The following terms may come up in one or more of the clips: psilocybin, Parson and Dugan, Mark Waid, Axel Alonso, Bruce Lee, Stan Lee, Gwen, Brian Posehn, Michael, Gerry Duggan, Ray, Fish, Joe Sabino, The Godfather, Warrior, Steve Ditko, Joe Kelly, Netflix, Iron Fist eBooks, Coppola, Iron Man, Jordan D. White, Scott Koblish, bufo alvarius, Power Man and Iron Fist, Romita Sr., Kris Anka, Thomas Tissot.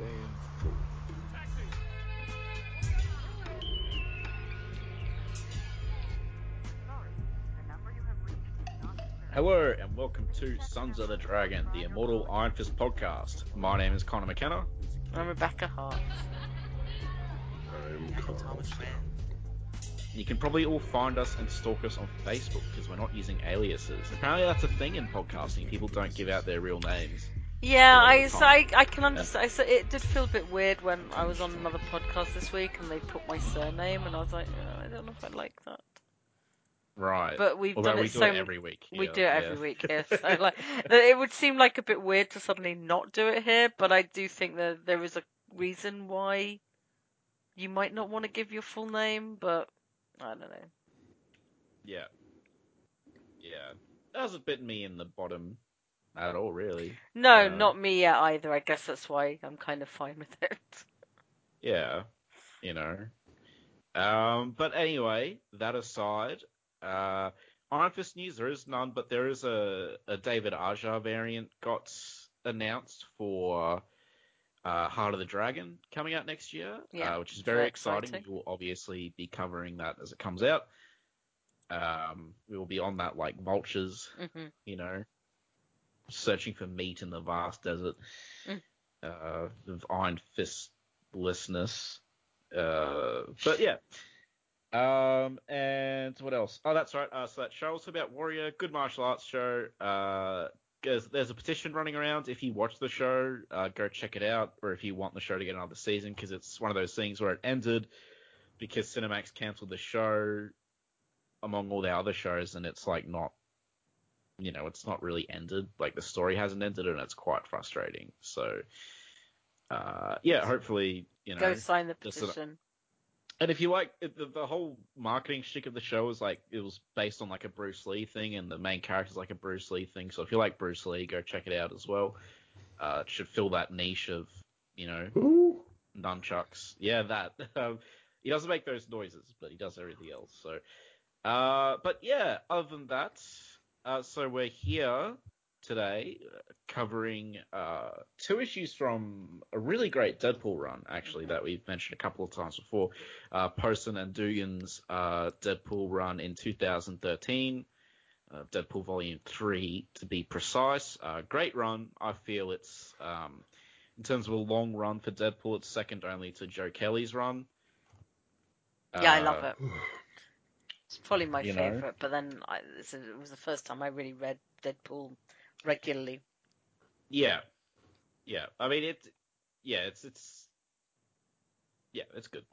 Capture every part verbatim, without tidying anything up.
damn fool. Hello and welcome to Sons of the Dragon, the Immortal Iron Fist podcast. My name is Connor McKenna. I'm Rebecca Hart. I'm Carl. You can probably all find us and stalk us on Facebook because we're not using aliases. Apparently that's a thing in podcasting. People don't give out their real names. Yeah, I, so I I can understand. Yeah. I, it did feel a bit weird when I was on another podcast this week and they put my surname and I was like, oh, I don't know if I like that. Right. But we've Although done we it do so it every week. Here. We do it every yeah. week here. So like, it would seem like a bit weird to suddenly not do it here, but I do think that there is a reason why you might not want to give your full name, but I don't know. Yeah. Yeah. That was a bit me in the bottom at all, really. No, um, not me yet either. I guess that's why I'm kind of fine with it. Yeah. You know. Um, but anyway, that aside, uh, Iron Fist news, there is none, but there is a, a David Aja variant got announced for uh, Heart of the Dragon coming out next year, yeah, uh, which is very exciting. exciting. We will obviously be covering that as it comes out. Um, we will be on that like vultures, mm-hmm. you know, searching for meat in the vast desert mm. uh, of Iron Fistlessness. Uh, but yeah. Um, and what else? Oh, that's right. Uh, so that show also about Warrior, good martial arts show. Uh, there's, there's a petition running around. If you watch the show, uh, go check it out. Or if you want the show to get another season, because it's one of those things where it ended because Cinemax cancelled the show among all the other shows, and it's like not, you know, it's not really ended. Like the story hasn't ended, and it's quite frustrating. So, uh, yeah, hopefully, you know, go sign the petition. And if you like, the, the whole marketing shtick of the show was like, it was based on like a Bruce Lee thing, and the main character's like a Bruce Lee thing. So if you like Bruce Lee, go check it out as well. Uh, it should fill that niche of, you know, ooh, nunchucks. Yeah, that. Um, he doesn't make those noises, but he does everything else. So, uh, but yeah, other than that, uh, so we're here today covering uh, two issues from a really great Deadpool run, actually, that we've mentioned a couple of times before. Uh, Parson and Dugan's uh, Deadpool run in two thousand thirteen, uh, Deadpool Volume three, to be precise. Uh, great run. I feel it's, um, in terms of a long run for Deadpool, it's second only to Joe Kelly's run. Yeah, uh, I love it. It's probably my favourite, know? But then I, it was the first time I really read Deadpool regularly. Yeah, yeah. I mean, it. Yeah, it's it's. Yeah, it's good.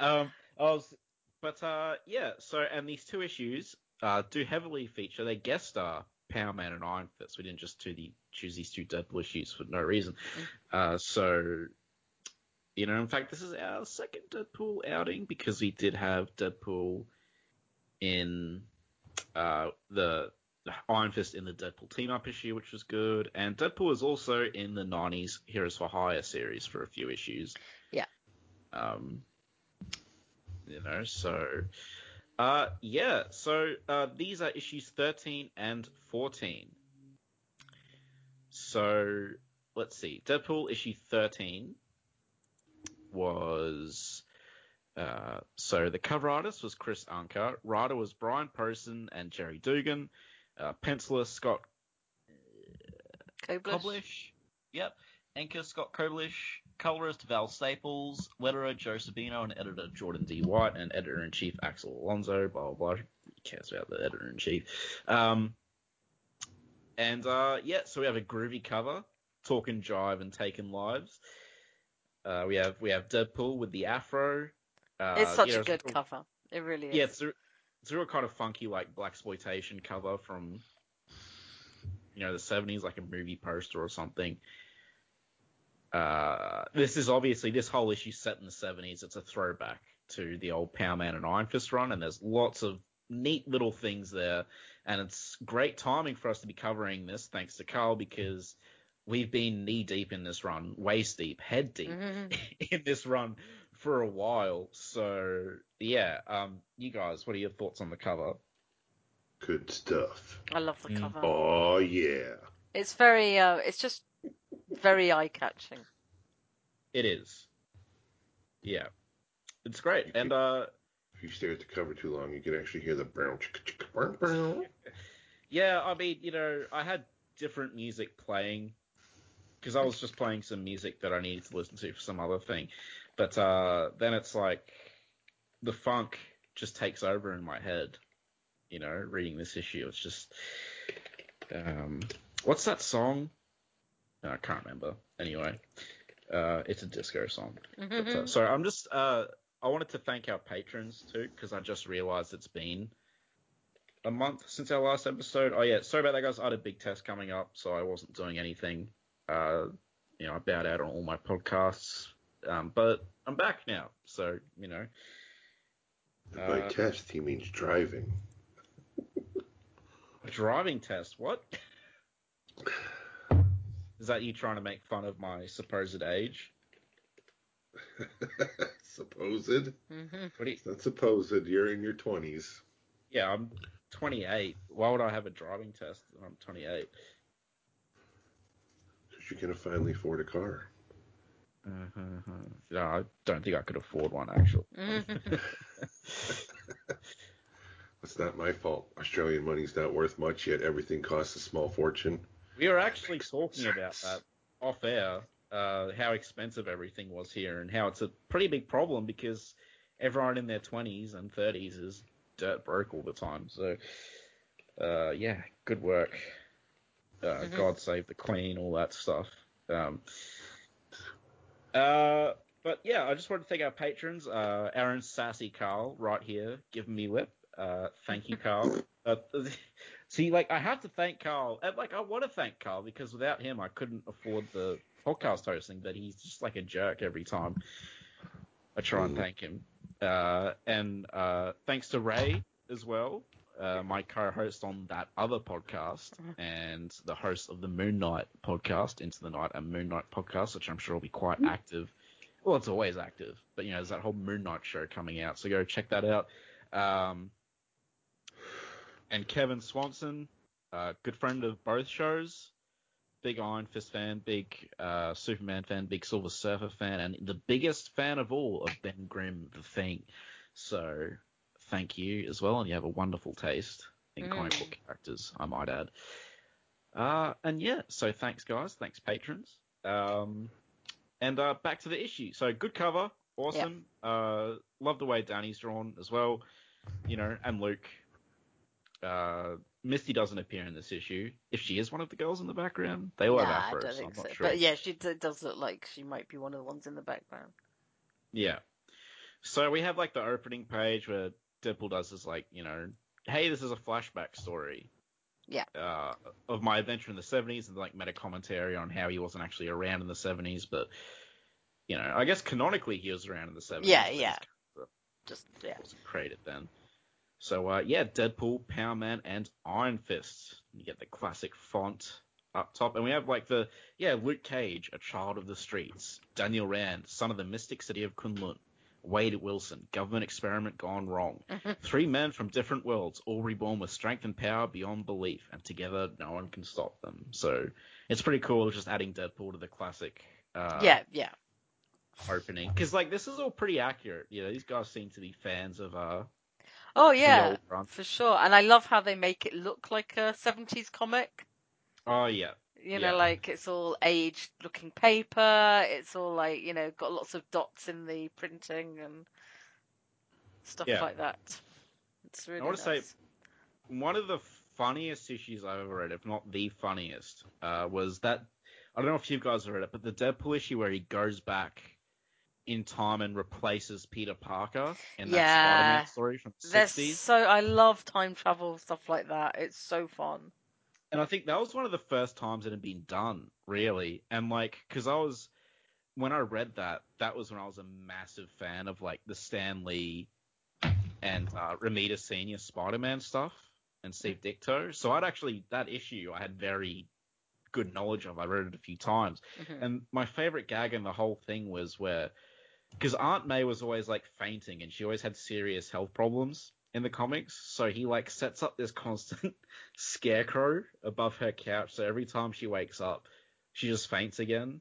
um, I was, but uh, yeah. So, and these two issues uh do heavily feature. They guest star Power Man and Iron Fist. We didn't just do the, choose these two Deadpool issues for no reason. Uh, so, you know, in fact, this is our second Deadpool outing because we did have Deadpool in uh the. Iron Fist in the Deadpool team-up issue, which was good, and Deadpool is also in the nineties Heroes for Hire series for a few issues. Yeah. Um. You know, so, uh, yeah, so uh, these are issues thirteen and fourteen. So let's see, Deadpool issue thirteen was. Uh, so the cover artist was Kris Anka, writer was Brian Posehn and Gerry Duggan. Uh, penciler Scott Koblish. Koblish. Yep. Inker Scott Koblish. Colorist Val Staples. Letterer Joe Sabino. And editor Jordan D. White. And editor in chief Axel Alonso. Blah, blah, blah. Who cares about the editor in chief? Um, and uh, yeah, so we have a groovy cover. Talkin' Jive and Taking Lives. Uh, we have we have Deadpool with the afro. Uh, it's such yeah, a good a, cover. It really is. Yeah, it's a, It's a real kind of funky, like, blaxploitation cover from, you know, the seventies, like a movie poster or something. Uh, this is obviously, this whole issue set in the seventies. It's a throwback to the old Power Man and Iron Fist run, and there's lots of neat little things there. And it's great timing for us to be covering this, thanks to Carl, because we've been knee-deep in this run, waist-deep, head-deep mm-hmm. in this run for a while, so yeah. Um, you guys, what are your thoughts on the cover? Good stuff. I love the cover. Oh yeah. It's very. Uh, it's just very eye catching. It is. Yeah. It's great. And uh, if you stare at the cover too long, you can actually hear the brown. Yeah, I mean, you know, I had different music playing because I was just playing some music that I needed to listen to for some other thing. But uh, then it's like the funk just takes over in my head, you know, reading this issue. It's just... Um, what's that song? No, I can't remember. Anyway, uh, it's a disco song. Mm-hmm. But, uh, so I'm just... Uh, I wanted to thank our patrons, too, because I just realized it's been a month since our last episode. Oh, yeah, sorry about that, guys. I had a big test coming up, so I wasn't doing anything. Uh, you know, I bowed out on all my podcasts. Um, but I'm back now, so, you know. By uh, test, he means driving. A driving test? What? Is that you trying to make fun of my supposed age? Supposed? Mm-hmm. It's not supposed. You're in your twenties. Yeah, I'm twenty-eight. Why would I have a driving test when I'm twenty-eight? Because you can finally afford a car. Uh-huh. No, I don't think I could afford one, actually. That's not my fault. Australian money's not worth much, yet everything costs a small fortune. We were actually talking about that off air, uh, how expensive everything was here and how it's a pretty big problem because everyone in their twenties and thirties is dirt broke all the time. So, uh, yeah, good work. Uh, mm-hmm. God save the Queen, all that stuff. Um, uh, but, yeah, I just wanted to thank our patrons. Uh, Aaron Sassy Carl right here giving me lip. Uh, thank you, Carl. Uh, see, like, I have to thank Carl. And, like, I want to thank Carl because without him, I couldn't afford the podcast hosting, but he's just like a jerk every time I try and thank him. Uh, and uh, thanks to Ray as well, uh, my co-host on that other podcast and the host of the Moon Knight podcast, Into the Night and Moon Knight podcast, which I'm sure will be quite active. Well, it's always active, but, you know, there's that whole Moon Knight show coming out, so go check that out. Um, And Kevin Swanson, uh, good friend of both shows, big Iron Fist fan, big uh, Superman fan, big Silver Surfer fan, and the biggest fan of all of Ben Grimm, The Thing. So thank you as well, and you have a wonderful taste in mm. comic book characters, I might add. Uh, and yeah, so thanks, guys. Thanks, patrons. Um, and uh, back to the issue. So good cover, awesome. Yep. Uh, love the way Danny's drawn as well, you know, and Luke. Uh, Misty doesn't appear in this issue. If she is one of the girls in the background, they all nah, have afros. I don't think so. Sure. But yeah, she d- does look like she might be one of the ones in the background. Yeah. So we have like the opening page where Deadpool does this, like, you know, hey, this is a flashback story. Yeah. Uh, of my adventure in the seventies and like meta commentary on how he wasn't actually around in the seventies, but you know, I guess canonically he was around in the seventies. Yeah, yeah. Just yeah. Wasn't created then. So, uh, yeah, Deadpool, Power Man, and Iron Fist. You get the classic font up top. And we have, like, the, yeah, Luke Cage, a child of the streets. Daniel Rand, son of the mystic city of Kunlun. Wade Wilson, government experiment gone wrong. Three men from different worlds, all reborn with strength and power beyond belief. And together, no one can stop them. So, it's pretty cool just adding Deadpool to the classic uh, yeah, yeah. opening. Because, like, this is all pretty accurate. You know, these guys seem to be fans of... Uh, Oh, yeah, for sure. And I love how they make it look like a seventies comic. Oh, yeah. You know, yeah. like, it's all aged-looking paper. It's all, like, you know, got lots of dots in the printing and stuff yeah. like that. It's really I want to nice. say, one of the funniest issues I've ever read, if not the funniest, uh, was that... I don't know if you guys have read it, but the Deadpool issue where he goes back... in time and replaces Peter Parker in yeah. that Spider-Man story from the That's sixties. So I love time travel stuff like that. It's so fun. And I think that was one of the first times it had been done, really. And like, because I was when I read that, that was when I was a massive fan of like the Stan Lee and uh, Romita Senior Spider-Man stuff and Steve Ditko. So I'd actually that issue I had very good knowledge of. I read it a few times, mm-hmm. and my favorite gag in the whole thing was where. Because Aunt May was always, like, fainting, and she always had serious health problems in the comics, so he, like, sets up this constant scarecrow above her couch, so every time she wakes up, she just faints again.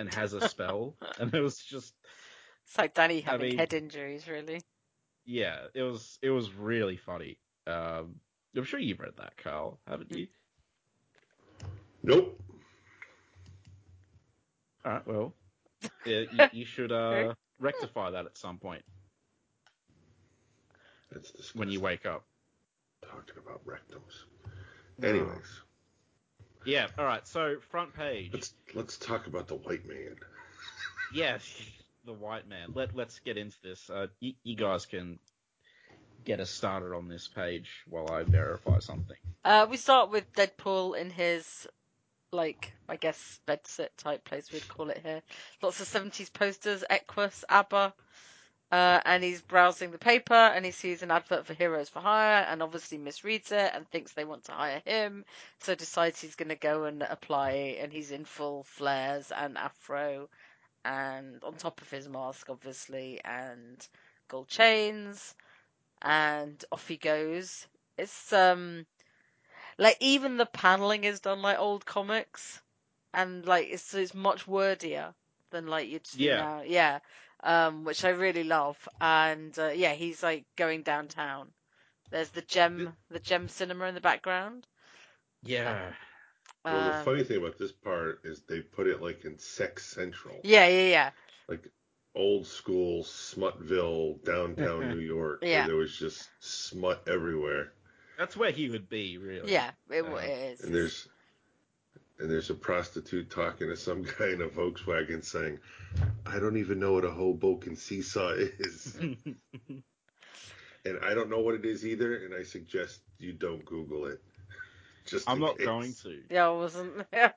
and has a spell. And it was just... It's like Danny having I mean, head injuries, really. Yeah, it was it was really funny. Um, I'm sure you've read that, Carl, haven't you? Nope. All right, well, yeah, you, you should uh, rectify that at some point. That's disgusting. When you wake up. Talking about rectums. Anyways. Yeah, all right, so front page. Let's let's talk about the white man. Yes, the white man. Let, let's get into this. Uh, you, you guys can get us started on this page while I verify something. Uh, we start with Deadpool in his... like, I guess, bedsit type place, we'd call it here. Lots of seventies posters, Equus, ABBA. Uh, and he's browsing the paper, and he sees an advert for Heroes for Hire, and obviously misreads it and thinks they want to hire him. So decides he's going to go and apply, and he's in full flares and afro, and on top of his mask, obviously, and gold chains. And off he goes. It's, um... like, even the panelling is done like old comics, and like it's it's much wordier than like you'd see yeah. now. Yeah, um, which I really love. And uh, yeah, he's like going downtown. There's the gem, the gem cinema in the background. Yeah. Um, well, the funny thing about this part is they put it like in Sex Central. Yeah, yeah, yeah. Like old school Smutville, downtown New York. Yeah. Where there was just smut everywhere. That's where he would be, really. Yeah, it, uh, it is. And there's, and there's a prostitute talking to some guy in a Volkswagen saying, I don't even know what a Hoboken seesaw is. And I don't know what it is either, and I suggest you don't Google it. Just I'm not case. going to. Yeah, I wasn't there.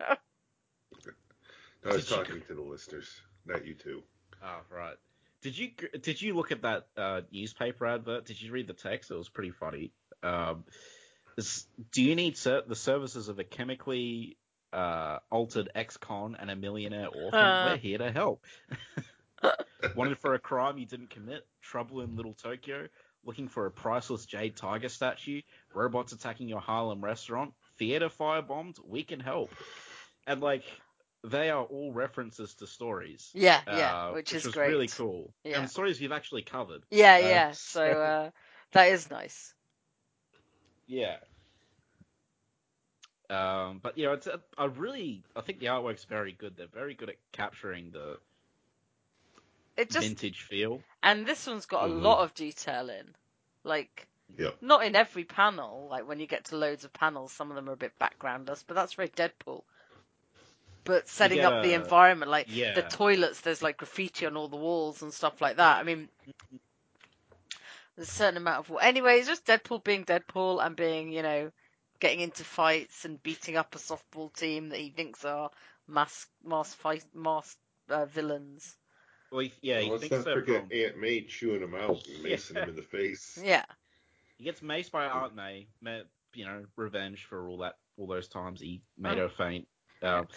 I was did talking you... to the listeners, not you two. Oh, right. Did you, did you look at that uh, newspaper advert? Did you read the text? It was pretty funny. Um, is, do you need ser- the services of a chemically uh, altered ex-con and a millionaire orphan? Uh. We're here to help. Wanted for a crime you didn't commit? Trouble in Little Tokyo? Looking for a priceless jade tiger statue? Robots attacking your Harlem restaurant? Theater firebombed? We can help. And like, they are all references to stories. Yeah, uh, yeah, which, which is was great. Really cool. Yeah. And stories we've actually covered. Yeah, uh, yeah. So uh, that is nice. Yeah. Um, but, you know, it's a, a really... I think the artwork's very good. They're very good at capturing the it just, vintage feel. And this one's got mm-hmm. a lot of detail in. Like, yep. Not in every panel. Like, when you get to loads of panels, some of them are a bit backgroundless, but that's very Deadpool. But setting yeah. up the environment, like yeah. the toilets, there's, like, graffiti on all the walls and stuff like that. I mean... There's a certain amount of war. Anyway, it's just Deadpool being Deadpool and being, you know, getting into fights and beating up a softball team that he thinks are mass mass fight mass uh, villains. Well, yeah, he well, let's thinks not so forget wrong. Aunt May chewing him out and macing yeah. him in the face. Yeah, he gets maced by Aunt May. You know, revenge for all that, all those times he made oh. her faint. Um,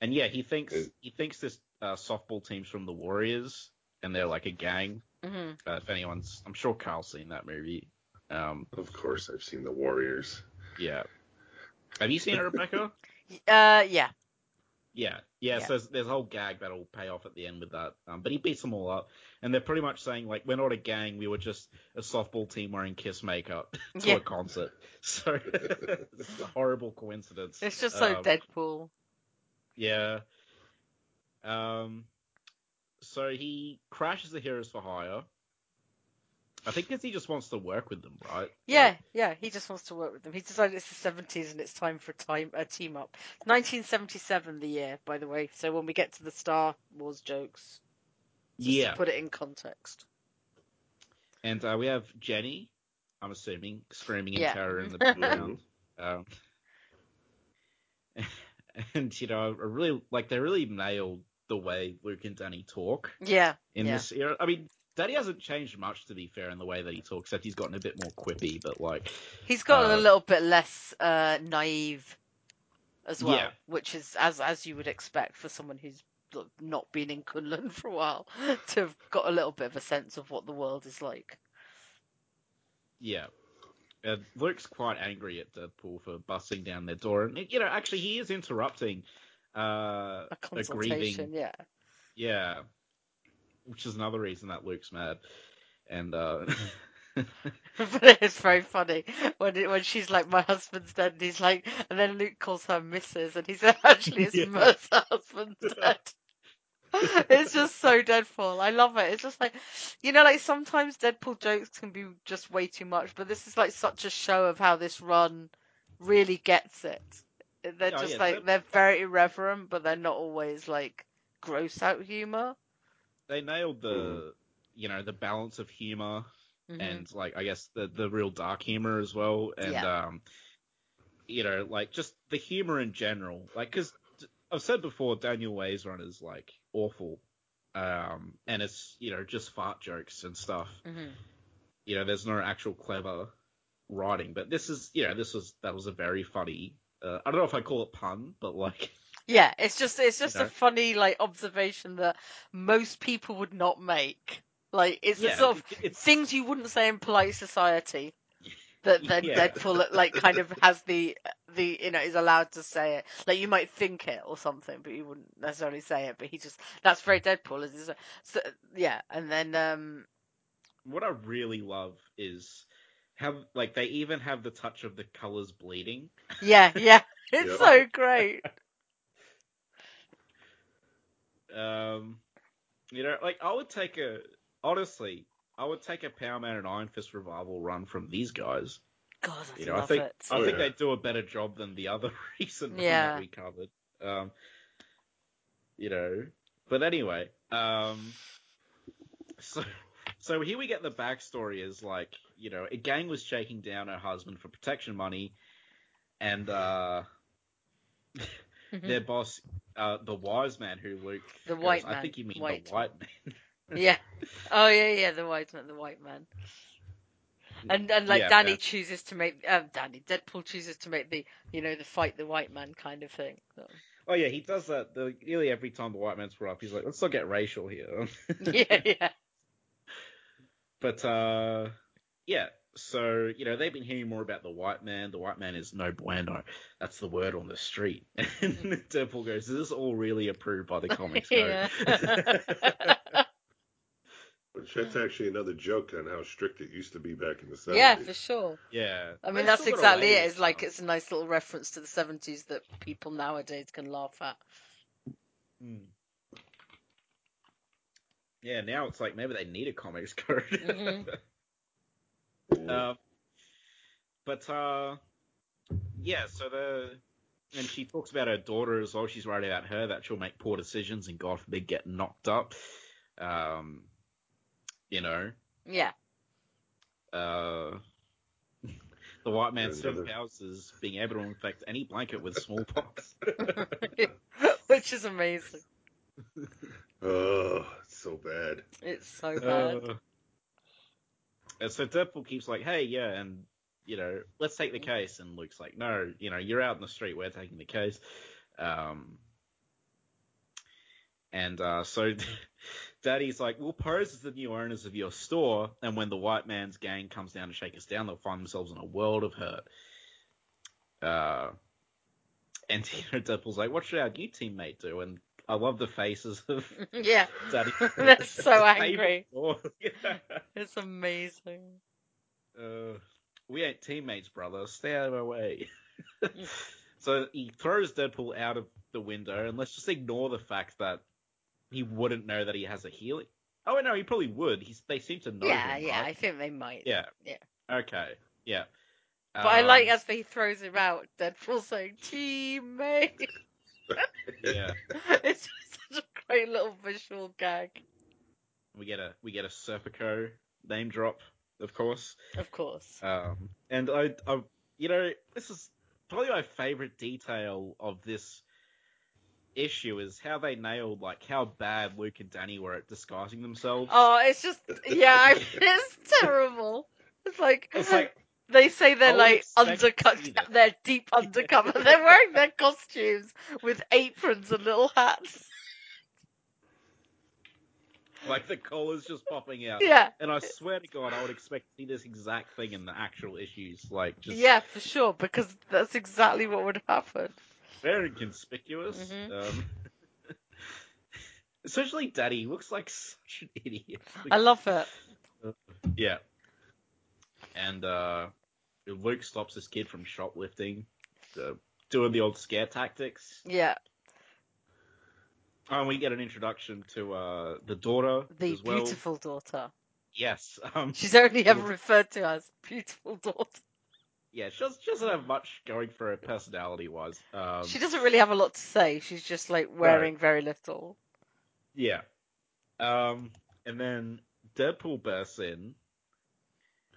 and yeah, he thinks it, he thinks this uh, softball team's from the Warriors and they're like a gang. Mm-hmm. Uh, if anyone's, I'm sure Carl's seen that movie. Um, of course, I've seen The Warriors. Yeah. Have you seen it, Rebecca? uh, yeah. yeah. Yeah, yeah. So there's, there's a whole gag that'll pay off at the end with that. Um, but he beats them all up, and they're pretty much saying like, we're not a gang, we were just a softball team wearing Kiss makeup to yeah. a concert. So it's a horrible coincidence. It's just so um, Deadpool. Yeah. Um. So he crashes the Heroes for Hire. I think because he just wants to work with them, right? Yeah, like, yeah, he just wants to work with them. He decided it's the seventies and it's time for a, time, a team up. nineteen seventy-seven, the year, by the way. So when we get to the Star Wars jokes, just yeah. to put it in context. And uh, we have Jenny, I'm assuming, screaming in yeah. terror in the background. um, and, you know, a really like they really nailed the way Luke and Danny talk yeah, in yeah. this era. I mean, Danny hasn't changed much, to be fair, in the way that he talks, except he's gotten a bit more quippy, but, like... He's gotten uh, a little bit less uh, naive as well, yeah. which is, as as you would expect for someone who's not been in Kunlun for a while, to have got a little bit of a sense of what the world is like. Yeah. Uh, Luke's quite angry at Deadpool for busting down their door, and, you know, actually, he is interrupting... uh, a consultation, a yeah, yeah, which is another reason that Luke's mad, and uh, but it's very funny when it, when she's like, my husband's dead, and he's like, and then Luke calls her Missus, and he said, actually, it's yeah. my husband's dead. It's just so Deadpool. I love it. It's just like, you know, like sometimes Deadpool jokes can be just way too much, but this is like such a show of how this run really gets it. They're oh, just yeah, like, they're... they're very irreverent, but they're not always like gross out humor. They nailed the, mm. you know, the balance of humor mm-hmm. and like, I guess the, the real dark humor as well. And, yeah. um, you know, like just the humor in general, like, cause I've said before, Daniel Way's run is like awful, um, and it's, you know, just fart jokes and stuff. Mm-hmm. You know, there's no actual clever writing, but this is, you know, this was that was a very funny. Uh, I don't know if I call it pun, but like, yeah, it's just it's just you know? a funny like observation that most people would not make. Like, it's yeah, the sort of it's... things you wouldn't say in polite society. That then yeah. Deadpool like kind of has the the you know is allowed to say it, like you might think it or something, but you wouldn't necessarily say it. But he just that's very Deadpool, isn't it? So, yeah, and then um, what I really love is how like they even have the touch of the colors bleeding. Yeah, yeah, it's yeah. so great. um, you know, like I would take a honestly. I would take a Power Man and Iron Fist revival run from these guys. God, I you know, love I think it. I oh, think yeah. they do a better job than the other recent yeah. one that we covered. Um, you know, but anyway, um, so so here we get the backstory is like you know a gang was shaking down her husband for protection money, and uh, mm-hmm. their boss, uh, the wise man who Luke, the white goes, man. I think you mean white. the white man. Yeah. Oh yeah, yeah. The white man. The white man. And and like yeah, Danny yeah. chooses to make um, Danny Deadpool chooses to make the you know the fight the white man kind of thing. So. Oh yeah, he does that the, nearly every time the white man's brought up. He's like, let's not get racial here. yeah, yeah. But uh, yeah. So you know they've been hearing more about the white man. The white man is no bueno. That's the word on the street. And Deadpool goes, "Is this all really approved by the comics code?" Which that's actually another joke on how strict it used to be back in the seventies. Yeah, for sure. Yeah. I mean, that's exactly it. It's like it's a nice little reference to the seventies that people nowadays can laugh at. Mm. Yeah, now it's like maybe they need a comics code. Mm-hmm. uh, but, uh, yeah, so the... And she talks about her daughter as well. She's worried about her, that she'll make poor decisions and God forbid get knocked up. Um... You know, yeah. Uh, the white man's superpowers is being able to infect any blanket with smallpox, which is amazing. Oh, it's so bad! It's so bad. Uh, and so Deadpool keeps like, "Hey, yeah, and you know, let's take the case." And Luke's like, "No, you know, you're out in the street. We're taking the case." Um, and uh, so. Daddy's like, we'll pose as the new owners of your store, and when the white man's gang comes down to shake us down, they'll find themselves in a world of hurt. Uh, and you know, Deadpool's like, what should our new teammate do? And I love the faces of yeah, Daddy. They're so angry. yeah. It's amazing. Uh, we ain't teammates, brother. Stay out of our way. So he throws Deadpool out of the window, and let's just ignore the fact that he wouldn't know that he has a healing. Oh, no, he probably would. He's, they seem to know yeah, him, Yeah, yeah, right? I think they might. Yeah. Yeah. Okay, yeah. But um, I like as he throws him out, Deadpool saying, teammate. yeah. It's just such a great little visual gag. We get a we get a Serpico name drop, of course. Of course. Um, and, I, I, you know, this is probably my favourite detail of this issue is how they nailed like how bad Luke and Danny were at disguising themselves. Oh, it's just yeah, it's terrible. It's like, it's like they say they're like undercut, they're deep undercover. They're wearing their costumes with aprons and little hats. Like the collar's just popping out. Yeah, and I swear to God, I would expect to see this exact thing in the actual issues. Like just yeah, for sure, because that's exactly what would happen. very conspicuous. Mm-hmm. Um, especially Daddy looks like such an idiot. Like, I love it. Uh, yeah. And uh, Luke stops this kid from shoplifting, uh, doing the old scare tactics. Yeah. And we get an introduction to uh, the daughter the as well. Beautiful daughter. Yes. Um, She's only ever referred to as beautiful daughter. Yeah, she doesn't have much going for her personality-wise. Um, she doesn't really have a lot to say. She's just, like, wearing right. very little. Yeah. Um, and then Deadpool bursts in.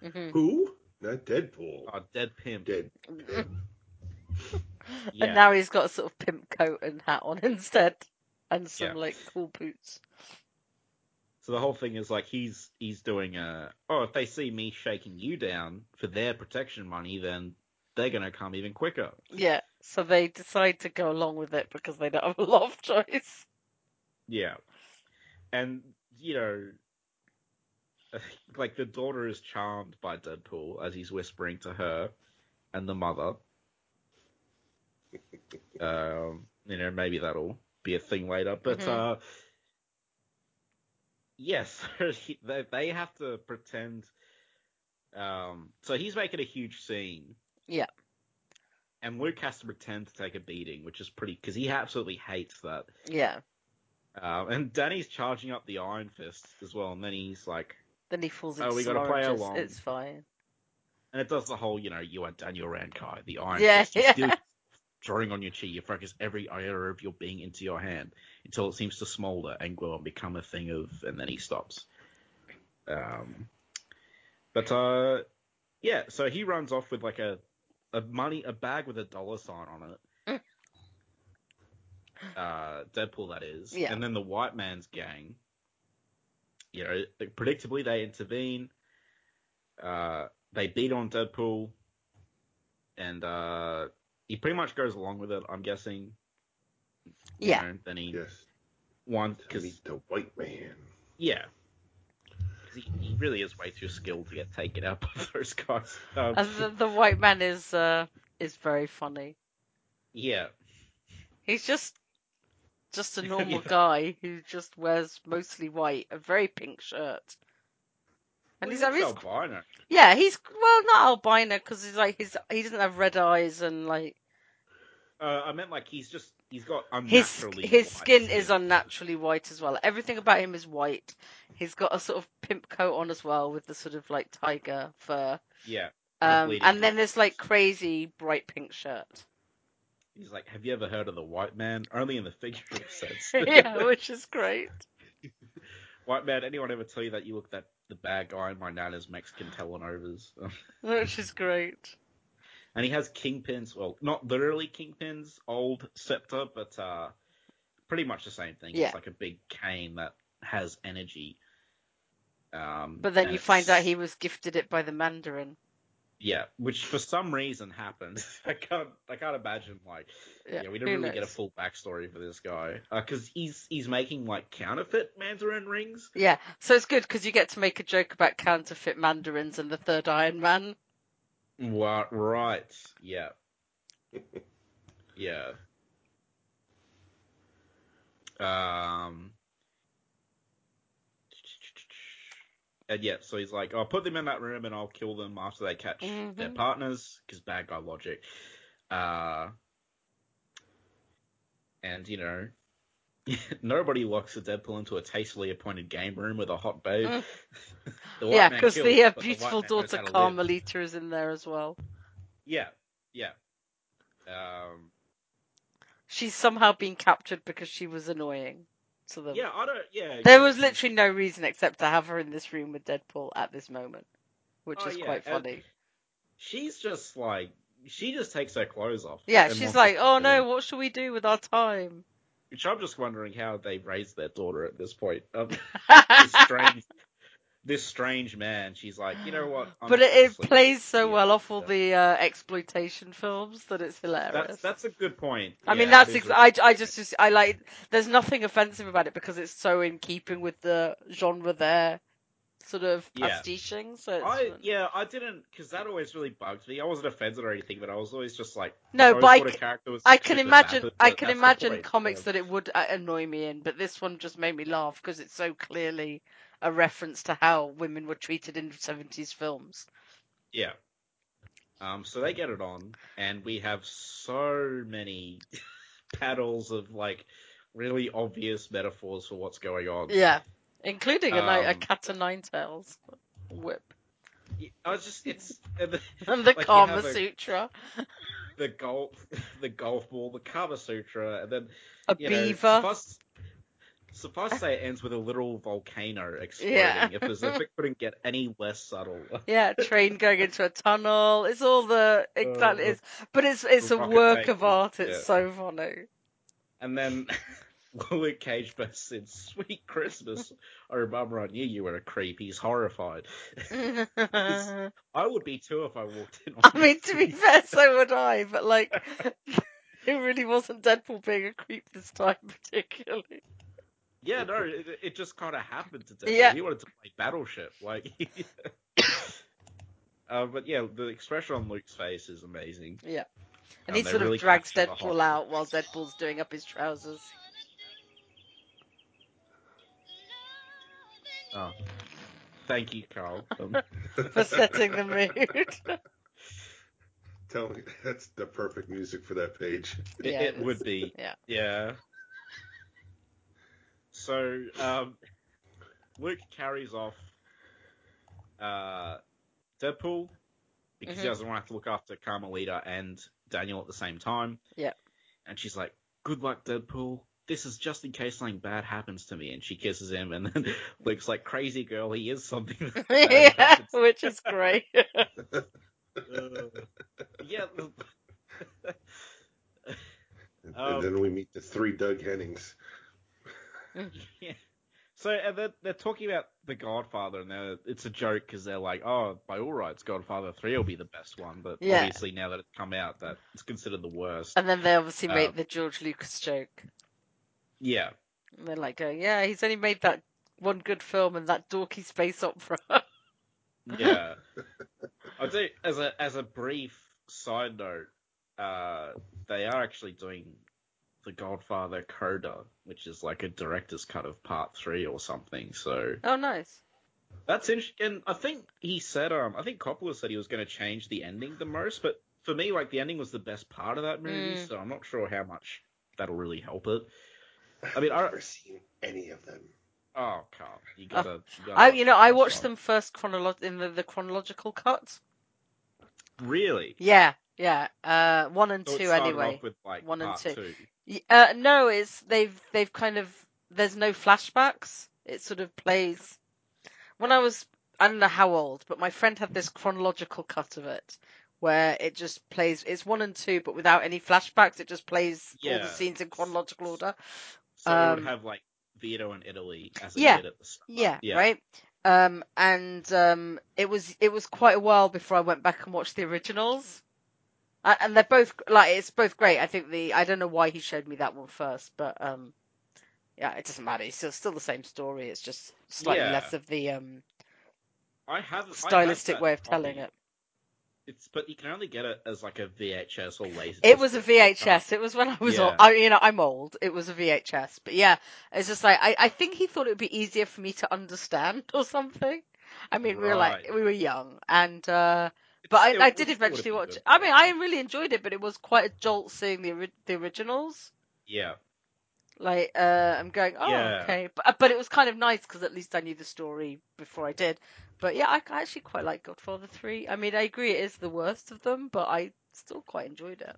Mm-hmm. Who? Not Deadpool. Oh, Dead Pimp. Dead. Dead. Yeah. And now he's got a sort of pimp coat and hat on instead. And some, yeah. like, cool boots. So the whole thing is, like, he's he's doing a, oh, if they see me shaking you down for their protection money, then they're going to come even quicker. Yeah, so they decide to go along with it because they don't have a lot of choice. Yeah. And, you know, like, the daughter is charmed by Deadpool as he's whispering to her and the mother. um, you know, maybe that'll be a thing later, but mm-hmm. uh, yes, they they have to pretend. Um, so he's making a huge scene. Yeah, and Luke has to pretend to take a beating, which is pretty because he absolutely hates that. Yeah, uh, and Danny's charging up the Iron Fist as well, and then he's like, then he falls. Oh, we got to play along. It's fine. And it does the whole, you know, you are Daniel Rand, Kai, the Iron yeah, Fist. Yeah, yeah. Drawing on your chi, you focus every iota of your being into your hand until it seems to smolder and glow and become a thing of, and then he stops. Um, but uh, yeah, so he runs off with like a a money a bag with a dollar sign on it. uh, Deadpool, that is. Yeah. And then the White Man's gang, you know, predictably they intervene. Uh, they beat on Deadpool, and uh. He pretty much goes along with it, I'm guessing. Yeah. You know, then he yes. wants because he's the white man. Yeah. Because he, he really is way too skilled to get taken out by those guys. Um, and the, the white man is uh, is very funny. Yeah. He's just just a normal yeah. guy who just wears mostly white, a very pink shirt. And well, he's, he's like, albino. Yeah, he's well not albino because he's like his he doesn't have red eyes and like. Uh, I meant like he's just he's got unnaturally. His, his white skin too. is unnaturally white as well. Everything about him is white. He's got a sort of pimp coat on as well with the sort of like tiger fur. Yeah. Um, and then there's like crazy bright pink shirt. He's like, have you ever heard of the white man? Only in the figurative sense. Yeah, which is great. White man, anyone ever tell you that you look that? The bad guy in my nana's Mexican telenovas. Which is great. And he has kingpins. Well, not literally kingpins, old scepter, but uh, pretty much the same thing. Yeah. It's like a big cane that has energy. Um, but then you it's... find out he was gifted it by the Mandarin. Yeah, which for some reason happened. I can't I can't imagine, like, yeah, yeah we didn't really knows? get a full backstory for this guy. Because uh, he's he's making, like, counterfeit Mandarin rings. Yeah, so it's good because you get to make a joke about counterfeit Mandarins and the third Iron Man. What, right, yeah. Yeah. Um... And yeah, so he's like, I'll put them in that room and I'll kill them after they catch mm-hmm. their partners, because bad guy logic. Uh, and, you know, nobody locks a Deadpool into a tastefully appointed game room with a hot babe. Mm. Yeah, because the uh, beautiful the daughter Carmelita is in there as well. Yeah, yeah. Um, She's somehow been captured because she was annoying. To them. Yeah, I don't. Yeah, there yeah. was literally no reason except to have her in this room with Deadpool at this moment, which oh, is yeah. quite funny. And she's just like she just takes her clothes off. Yeah, she's like, "Oh no, what should we do with our time?" Which I'm just wondering how they raised their daughter at this point. Um, this strange, this strange man. She's like, you know what? I'm but it, it plays so yeah, well off all yeah. the uh, exploitation films that it's hilarious. That's, that's a good point. I yeah, mean, that's ex- I I just, just I like. There's nothing offensive about it because it's so in keeping with the genre there. sort of yeah. pastiching. So I, yeah, I didn't, because that always really bugged me. I wasn't offended or anything, but I was always just like, no, but I, I, character was I can imagine, matter, I can imagine comics that it would annoy me in, but this one just made me laugh because it's so clearly a reference to how women were treated in seventies films. Yeah. Um, so they get it on, and we have so many paddles of like really obvious metaphors for what's going on. Yeah, including um, a, a cat and nine tails whip. I was just it's and the, and the like Kama a, Sutra, the golf, the golf ball, the Kama Sutra, and then a you beaver. Know, suffice to say, it ends with a literal volcano exploding. Yeah. If Pacific couldn't get any less subtle. Yeah, train going into a tunnel. It's all the exactly. Uh, it's, but it's it's a work of art. It's yeah. so funny. And then Luke Cage bursts in, "Sweet Christmas! I remember I knew you were a creep." He's horrified. I would be too if I walked in. I mean, to be fair, so would I. But like, it really wasn't Deadpool being a creep this time, particularly. Yeah, no, it, it just kind of happened to Deadpool. Yeah. He wanted to play Battleship, like. uh, but yeah, the expression on Luke's face is amazing. Yeah, and um, he sort really of drags Deadpool out while Deadpool's doing up his trousers. Oh, thank you, Carl, um, for setting the mood. Tell me, that's the perfect music for that page. Yeah, it, it would be. Yeah. Yeah. So, um, Luke carries off uh, Deadpool because mm-hmm. he doesn't want to look after Carmelita and Daniel at the same time. Yeah. And she's like, "Good luck, Deadpool. This is just in case something bad happens to me." And she kisses him, and then Luke's like, "Crazy girl, he is something." Yeah, which is great. uh, yeah. And, and um, then we meet the three Doug Hennings. Yeah. So and they're, they're talking about The Godfather, and it's a joke because they're like, "Oh, by all rights, Godfather three will be the best one," but yeah. obviously now that it's come out, that it's considered the worst. And then they obviously um, make the George Lucas joke. Yeah. And they're like, "Oh, yeah, he's only made that one good film and that dorky space opera." Yeah. I do. As a as a brief side note, uh, they are actually doing The Godfather Coda, which is like a director's cut of part three or something. So oh, nice. That's interesting. And I think he said, um, I think Coppola said he was going to change the ending the most, but for me, like the ending was the best part of that movie. Mm. So I'm not sure how much that'll really help it. I mean, I've I, never seen any of them. Oh, Carl, you gotta. Oh. You, gotta I, you know, I watched on. them first chronolo- in the, the chronological cut. Really? Yeah, yeah. Uh, one and so two, anyway. Off with, like, one and two. two. Uh, no, it's they've they've kind of there's no flashbacks. It sort of plays. When I was I don't know how old, but my friend had this chronological cut of it where it just plays. It's one and two, but without any flashbacks. It just plays yeah. all the scenes in chronological order. So um, it would have like Vito in Italy as it yeah, did at the start. Yeah, yeah, right. Um, and um, it was it was quite a while before I went back and watched the originals. And they're both like it's both great. I think the I don't know why he showed me that one first, but um, yeah, it doesn't matter. It's still, still the same story. It's just slightly yeah. less of the um, I have stylistic I have way of telling copy. It. It's but you can only get it as like a V H S or laser. It was a V H S. It was when I was yeah. old. I, you know, I'm old. It was a V H S, but yeah, it's just like I, I think he thought it would be easier for me to understand or something. I mean, right. we were like we were young and. Uh, But I, I did eventually watch it. I mean, I really enjoyed it, but it was quite a jolt seeing the ori- the originals. Yeah. Like, uh, I'm going, oh, yeah. okay. But but it was kind of nice because at least I knew the story before I did. But yeah, I actually quite like Godfather three. I mean, I agree it is the worst of them, but I still quite enjoyed it.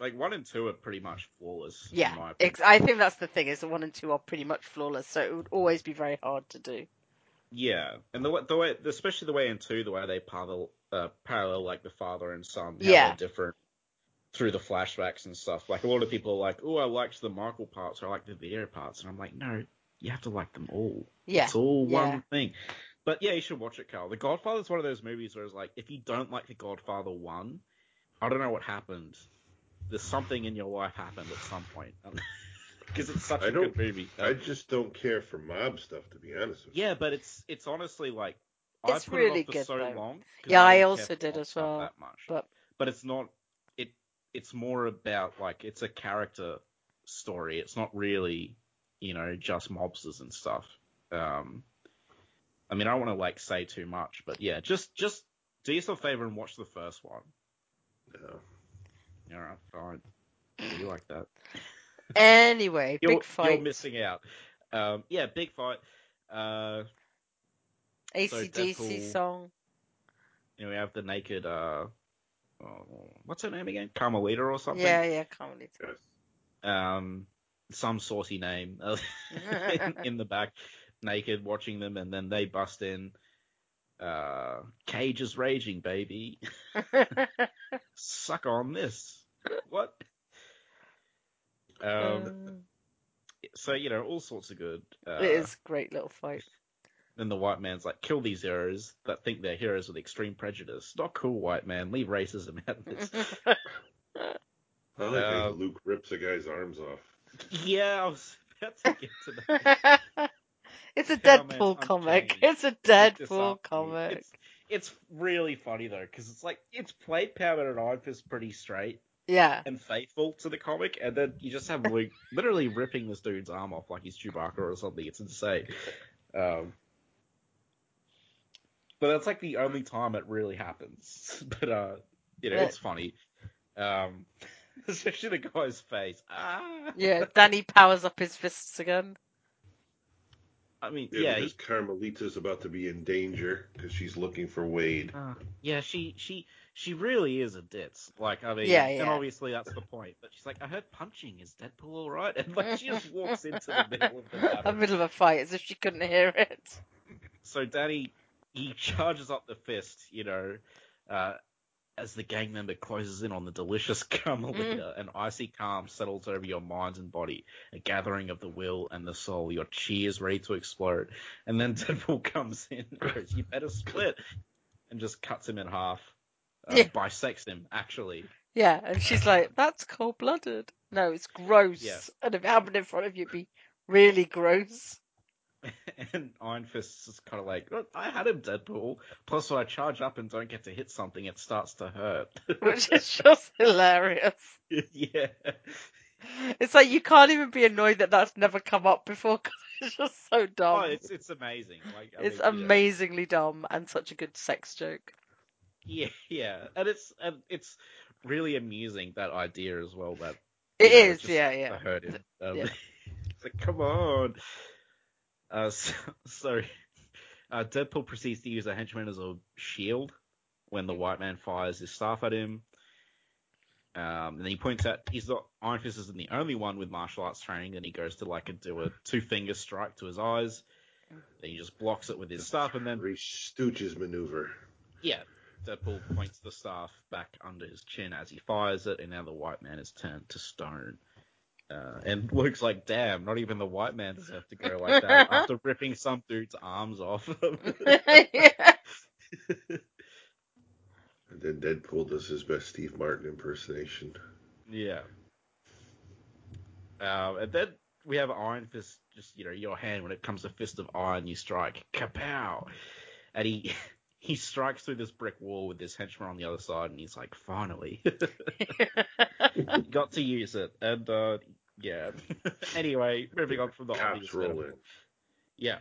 Like, one and two are pretty much flawless. Yeah, in my opinion. I think that's the thing, is that one and two are pretty much flawless, so it would always be very hard to do. Yeah, and the, the way, especially the way in two, the way they parallel, uh, parallel like the father and son, how yeah. they're different through the flashbacks and stuff. Like a lot of people are like, "Oh, I liked the Michael parts, or I liked the video parts," and I'm like, "No, you have to like them all. Yeah, it's all yeah. one thing." But yeah, you should watch it, Carl. The Godfather is one of those movies where it's like, if you don't like The Godfather one, I don't know what happened. There's something in your life happened at some point. because it's such I a good movie. Um, I just don't care for mob stuff, to be honest with you. Yeah, but it's it's honestly like it's I put really it off for good, so though. long. Yeah, I, I also did as well. That much. But but it's not it. It's more about like it's a character story. It's not really you know just mobsters and stuff. Um, I mean, I don't want to like say too much, but yeah, just just do yourself a favor and watch the first one. No. All right, fine. You like that. Anyway, you're, big fight. You're missing out. Um, yeah, big fight. Uh, A C D C so song. You know, we have the naked, uh, oh, what's her name again? Carmelita or something? Yeah, yeah, Carmelita. Um, some saucy name in, in the back, naked, watching them, and then they bust in. Uh, Cage is raging, baby. Suck on this. What? Um, uh, so, you know, all sorts of good. Uh, it is a great little fight. Then the white man's like, kill these heroes that think they're heroes with extreme prejudice. Not cool, white man. Leave racism out of this. I like how um, Luke rips a guy's arms off. Yeah, I was about to get to that. It's a Power Deadpool comic. It's a Deadpool comic. It's, it's really funny, though, because it's like, it's played Power Man and Iron Fist pretty straight. Yeah. And faithful to the comic, and then you just have Luke literally ripping this dude's arm off like he's Chewbacca or something. It's insane. Um, but that's like the only time it really happens. But, uh, you know, yeah. It's funny. Um, especially the guy's face. Ah. Yeah, Danny powers up his fists again. I mean, yeah. yeah because he... Carmelita's about to be in danger because she's looking for Wade. Uh, yeah, she, she she really is a ditz. Like, I mean, yeah, yeah. And obviously that's the point. But she's like, I heard punching. Is Deadpool all right? And like, she just walks into the middle of the battle. The middle of a fight as if she couldn't hear it. So Danny, he charges up the fist, you know, uh, as the gang member closes in on the delicious Carmelita, mm. an icy calm settles over your mind and body, a gathering of the will and the soul. Your chi is ready to explode. And then Deadpool comes in and goes, you better split, and just cuts him in half, uh, yeah. bisects him, actually. Yeah, and she's like, that's cold-blooded. No, it's gross. Yeah. And if it happened in front of you, it'd be really gross. And Iron Fist is kind of like, oh, I had him, Deadpool. Plus, when I charge up and don't get to hit something, it starts to hurt. Which is just hilarious. Yeah. It's like you can't even be annoyed that that's never come up before because it's just so dumb. Oh, it's, it's amazing. Like, I it's mean, amazingly you know. dumb and such a good sex joke. Yeah, yeah. And it's and it's really amusing, that idea as well. That It know, is, yeah, yeah. Hurt him. Um, yeah. It's like, come on. Uh, so, so uh, Deadpool proceeds to use a henchman as a shield when the white man fires his staff at him. Um, and then he points out he's not, Iron Fist isn't the only one with martial arts training, and he goes to like a, do a two-finger strike to his eyes. Then he just blocks it with his staff, and then... Stooges maneuver. Yeah, Deadpool points the staff back under his chin as he fires it, and now the white man is turned to stone. Uh, and Luke's like, damn, not even the white man does have to go like that after ripping some dude's arms off. Yeah. And then Deadpool does his best Steve Martin impersonation. Yeah. Uh, and then we have Iron Fist, just, you know, your hand when it comes to Fist of Iron, you strike. Kapow! And he... He strikes through this brick wall with this henchman on the other side, and he's like, finally. Got to use it. And, uh, yeah. Anyway, moving on from the obvious. Yeah.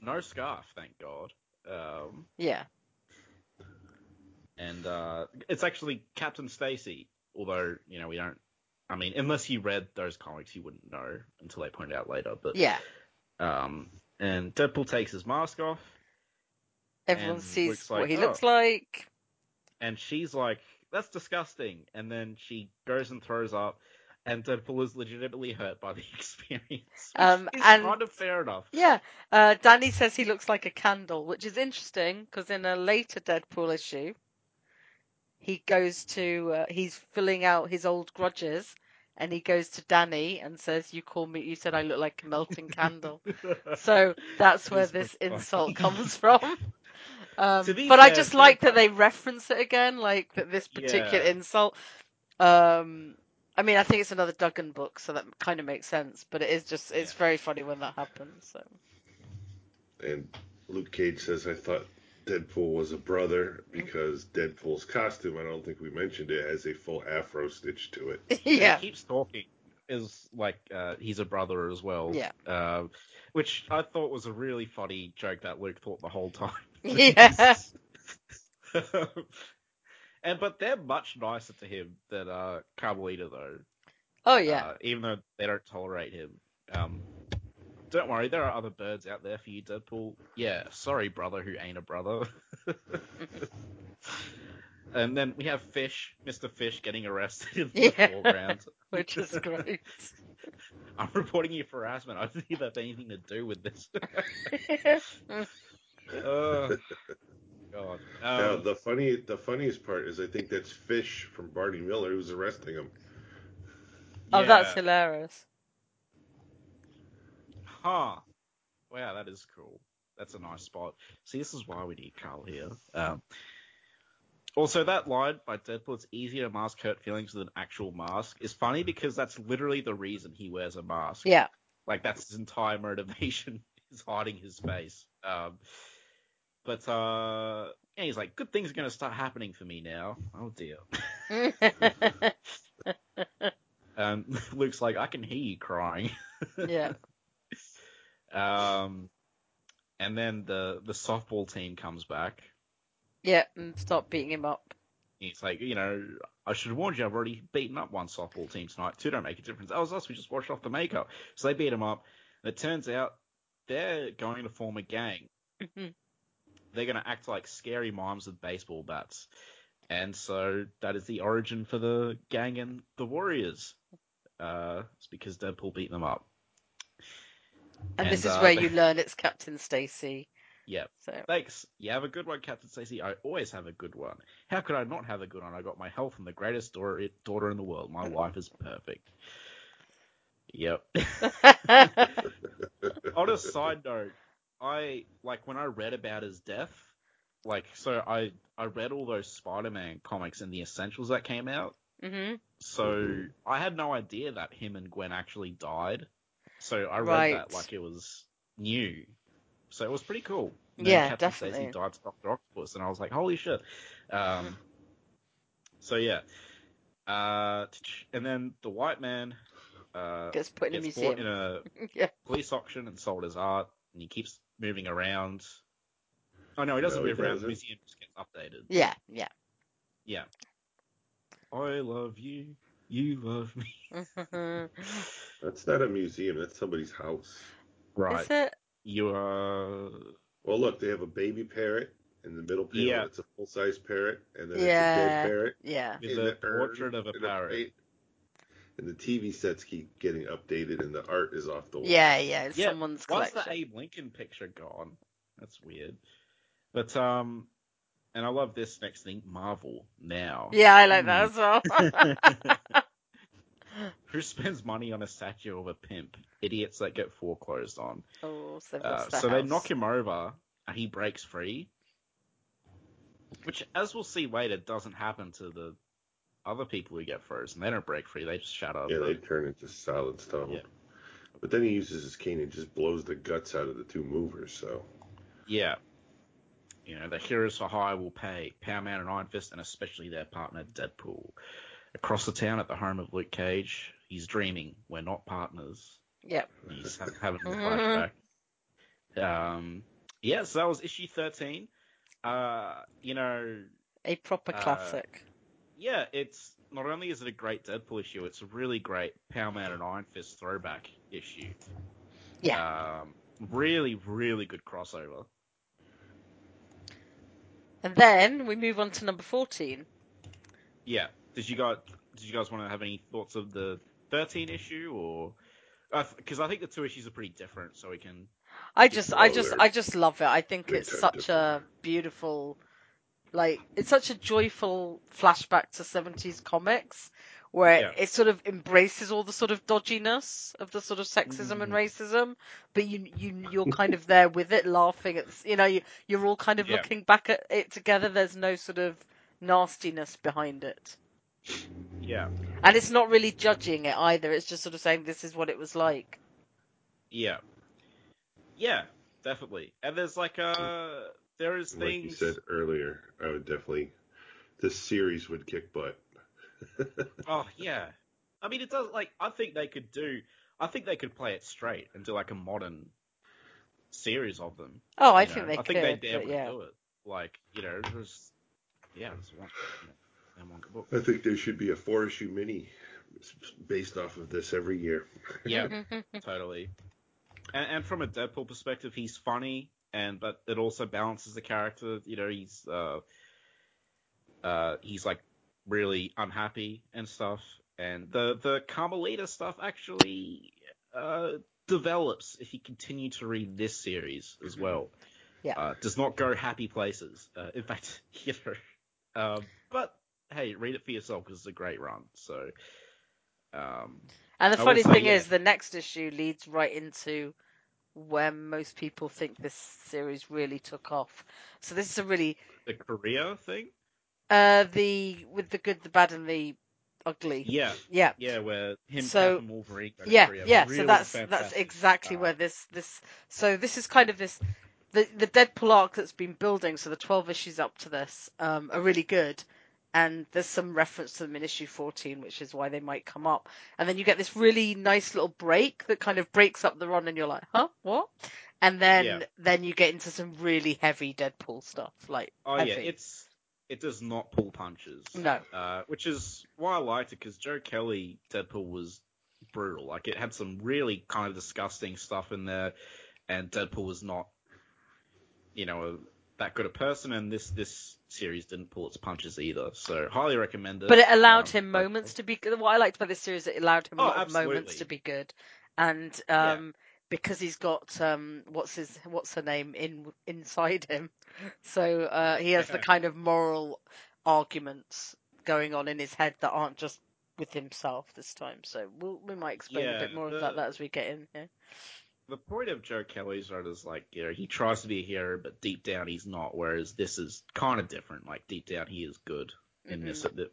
No scarf, thank God. Um, yeah. And uh, it's actually Captain Stacy, although, you know, we don't... I mean, unless you read those comics, you wouldn't know until they pointed out later. But yeah. Um, and Deadpool takes his mask off. Everyone sees like, what he oh. looks like. And she's like, that's disgusting. And then she goes and throws up, and Deadpool is legitimately hurt by the experience. Um, is and kind of fair enough. Yeah. Uh, Danny says he looks like a candle, which is interesting because in a later Deadpool issue, he goes to, uh, he's filling out his old grudges, and he goes to Danny and says, you call me, you said I look like a melting candle. So that's where this insult comes from. Um, but fair, I just like that they reference it again, like that this particular yeah. insult. Um, I mean, I think it's another Duggan book, so that kind of makes sense. But it is just, it's very funny when that happens. So. And Luke Cage says, I thought Deadpool was a brother because Deadpool's costume, I don't think we mentioned it, has a full afro stitch to it. Yeah. He keeps talking is like uh, he's a brother as well. Yeah. Uh, which I thought was a really funny joke that Luke thought the whole time. Yes. Yeah. And but they're much nicer to him than uh, Carmelita, though. Oh yeah. Uh, even though they don't tolerate him. Um, don't worry, there are other birds out there for you, Deadpool. Yeah, sorry, brother, who ain't a brother. And then we have Fish, Mister Fish, getting arrested in the yeah, foreground, which is great. I'm reporting you for harassment. I don't think that's anything to do with this. Oh. God. Um, now, the funny, the funniest part is I think that's Fish from Barney Miller who's arresting him. Oh, yeah. That's hilarious. Huh. Wow, that is cool. That's a nice spot. See, this is why we need Carl here. Um, also, that line by Deadpool, it's easier to mask hurt feelings with an actual mask, is funny because that's literally the reason he wears a mask. Yeah. Like, that's his entire motivation, is hiding his face. Um, But, uh, yeah, he's like, good things are going to start happening for me now. Oh, dear. um, Luke's like, I can hear you crying. Yeah. Um, and then the, the softball team comes back. Yeah, and stop beating him up. He's like, you know, I should have warned you, I've already beaten up one softball team tonight. Two don't make a difference. That was us, we just washed off the makeup. So they beat him up. And it turns out they're going to form a gang. They're going to act like scary mimes with baseball bats. And so that is the origin for the gang and the Warriors. Uh, it's because Deadpool beat them up. And, and this is uh, where you learn it's Captain Stacy. Yeah. So. Thanks. You have a good one, Captain Stacy. I always have a good one. How could I not have a good one? I got my help from the greatest daughter, daughter in the world. My wife is perfect. Yep. On a side note, I, like, when I read about his death, like, so I, I read all those Spider-Man comics and the Essentials that came out. Mm-hmm. So mm-hmm. I had no idea that him and Gwen actually died. So I read right. that like it was new. So it was pretty cool. And yeah, Captain definitely. Stacy died to Doctor Octopus, and I was like, holy shit. Um, mm-hmm. So, yeah. Uh, and then the white man uh, gets put in gets a museum. Bought in a yeah. police auction and sold his art, and he keeps moving around. Oh, no, he doesn't no, move he around. The museum just gets updated. Yeah, yeah. Yeah. I love you. You love me. That's not a museum. That's somebody's house. Right. Is it? You are... Well, look, they have a baby parrot in the middle panel. Yeah. It's a full-size parrot. And then yeah. it's a dead parrot. Yeah. It's a portrait of a parrot. And the T V sets keep getting updated, and the art is off the wall. Yeah, yeah, it's yeah, someone's collection. Why's the Abe Lincoln picture gone? That's weird. But, um, and I love this next thing, Marvel Now. Yeah, I like mm. that as well. Who spends money on a statue of a pimp? Idiots that get foreclosed on. Oh, so uh, So house. They knock him over, and he breaks free. Which, as we'll see later, doesn't happen to the other people who get frozen. They don't break free. They just shut up. Yeah, they turn into solid stone. Yeah. But then he uses his cane and just blows the guts out of the two movers, so... Yeah. You know, the heroes for hire will pay. Power Man and Iron Fist, and especially their partner, Deadpool. Across the town at the home of Luke Cage, he's dreaming. We're not partners. Yeah. He's having a flashback. Um, yeah, so that was issue thirteen. Uh, you know... A proper classic. Uh, Yeah, it's not only is it a great Deadpool issue, it's a really great Power Man and Iron Fist throwback issue. Yeah. Um, really, really good crossover. And then we move on to number fourteen. Yeah. Did you guys Did you guys want to have any thoughts of the thirteen issue, or because uh, I think the two issues are pretty different, so we can. I just, I just, I just love it. I think it's such different. a beautiful. Like, it's such a joyful flashback to seventies comics where yeah. it sort of embraces all the sort of dodginess of the sort of sexism mm. and racism, but you, you, you're kind of there with it, laughing at, you know, you, you're all kind of yeah. looking back at it together. There's no sort of nastiness behind it. Yeah. And it's not really judging it either. It's just sort of saying this is what it was like. Yeah. Yeah, definitely. And there's like a... There is like things... Like you said earlier, I would definitely... This series would kick butt. Oh, yeah. I mean, it does, like, I think they could do... I think they could play it straight and do, like, a modern series of them. Oh, I think know? they I could. I think they'd be able yeah. to do it. Like, you know, it was... Yeah, it was one... You know. I think there should be a four issue mini based off of this every year. Yeah, totally. And, and from a Deadpool perspective, he's funny, and but it also balances the character. You know, he's uh, uh, he's like really unhappy and stuff. And the the Carmelita stuff actually uh, develops if you continue to read this series as well. Yeah, uh, does not go happy places. Uh, in fact, you know, uh, but. Hey, read it for yourself because it's a great run. So, um, and the funny thing yeah. is, the next issue leads right into where most people think this series really took off. So this is a really the Korea thing. Uh, the with the good, the bad, and the ugly. Yeah, yeah, yeah. Where him so, and Wolverine. Go to yeah, Korea. yeah. Really so that's that's exactly uh, where this this. So this is kind of this. The the Deadpool arc that's been building. So the twelve issues up to this um, are really good. And there's some reference to them in issue fourteen, which is why they might come up. And then you get this really nice little break that kind of breaks up the run, and you're like, huh, what? And then yeah. then you get into some really heavy Deadpool stuff. Like, oh heavy. yeah, it's it does not pull punches. No, uh, which is why I liked it because Joe Kelly Deadpool was brutal. Like it had some really kind of disgusting stuff in there, and Deadpool was not, you know. A, that good a person, and this this series didn't pull its punches either, so highly recommend it. But it allowed um, him moments to be good. What I liked about this series, it allowed him oh, a lot absolutely. of moments to be good, and um yeah. because he's got um what's his what's her name in inside him, so uh he has yeah. the kind of moral arguments going on in his head that aren't just with himself this time, so we'll, we might explain yeah, a bit more the... of that, that as we get in here. The point of Joe Kelly's art is like, you know, he tries to be a hero, but deep down he's not. Whereas this is kind of different. Like deep down he is good in mm-hmm. this at this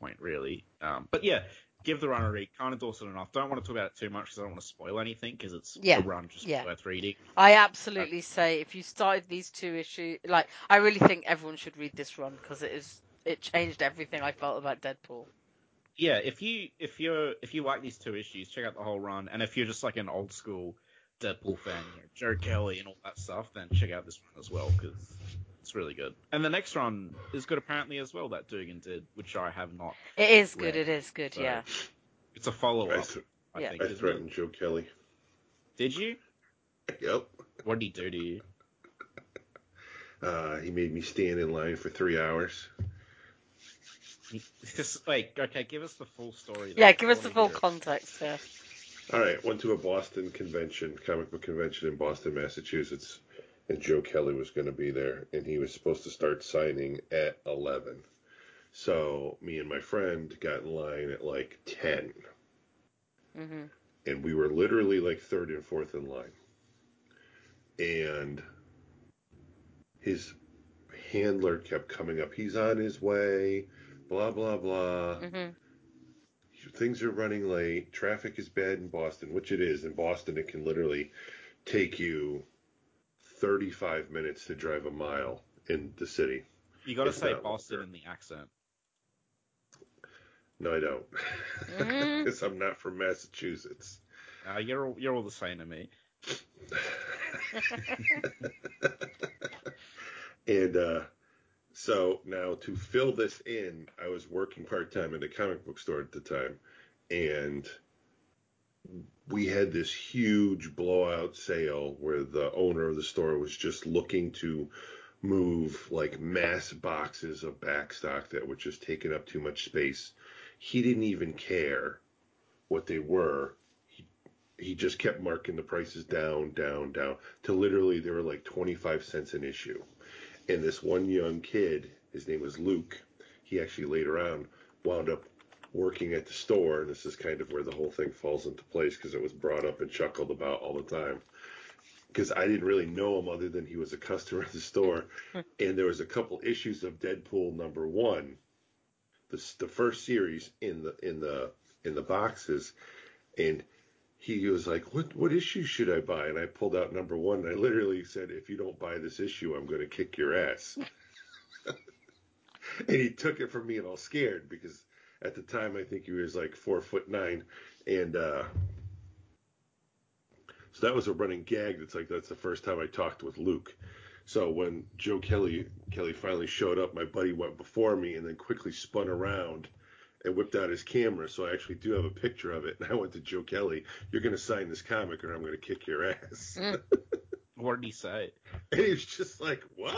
point, really. Um, but yeah, give the run a read. Can't endorse it enough. Don't want to talk about it too much because I don't want to spoil anything because it's yeah. a run just yeah. worth reading. I absolutely uh, say if you started these two issues, like I really think everyone should read this run because it is it changed everything I felt about Deadpool. Yeah, if you if you're if you like these two issues, check out the whole run. And if you're just like an old school Deadpool fan, you know, Joe Kelly and all that stuff, then check out this one as well because it's really good. And the next one is good apparently as well that Dugan did, which I have not. It is read. good. It is good. So yeah. It's a follow up. I, I think. I threatened Joe Kelly. Did you? Yep. What did he do to you? Uh, he made me stand in line for three hours. Just like okay, give us the full story. Yeah, give us the full context. Yeah. All right, went to a Boston convention, comic book convention in Boston, Massachusetts, and Joe Kelly was going to be there, and he was supposed to start signing at eleven. So me and my friend got in line at like ten, mm-hmm. and we were literally like third and fourth in line. And his handler kept coming up. He's on his way, blah, blah, blah. Mm-hmm. Things are running late. Traffic is bad in Boston, which it is. In Boston, it can literally take you thirty-five minutes to drive a mile in the city. You got to say Boston longer. In the accent. No, I don't. Because mm-hmm. I'm not from Massachusetts. Uh, you're, all, you're all the same to me. and, uh... So now to fill this in, I was working part-time in a comic book store at the time, and we had this huge blowout sale where the owner of the store was just looking to move like mass boxes of back stock that were just taking up too much space. He didn't even care what they were. He, he just kept marking the prices down, down, down, to literally they were like twenty-five cents an issue. And this one young kid, his name was Luke, he actually later on wound up working at the store. This is kind of where the whole thing falls into place because it was brought up and chuckled about all the time. Because I didn't really know him other than he was a customer at the store. And there was a couple issues of Deadpool number one the, the first series in the in the in the boxes, and he was like, "What what issue should I buy?" And I pulled out number one, and I literally said, "If you don't buy this issue, I'm going to kick your ass." And he took it from me, and I was scared because at the time I think he was like four foot nine, and uh, so that was a running gag. That's like that's the first time I talked with Luke. So when Joe Kelly Kelly finally showed up, my buddy went before me and then quickly spun around and whipped out his camera. So I actually do have a picture of it. And I went to Joe Kelly, "You're going to sign this comic or I'm going to kick your ass." What did he say? And he was just like, "What?"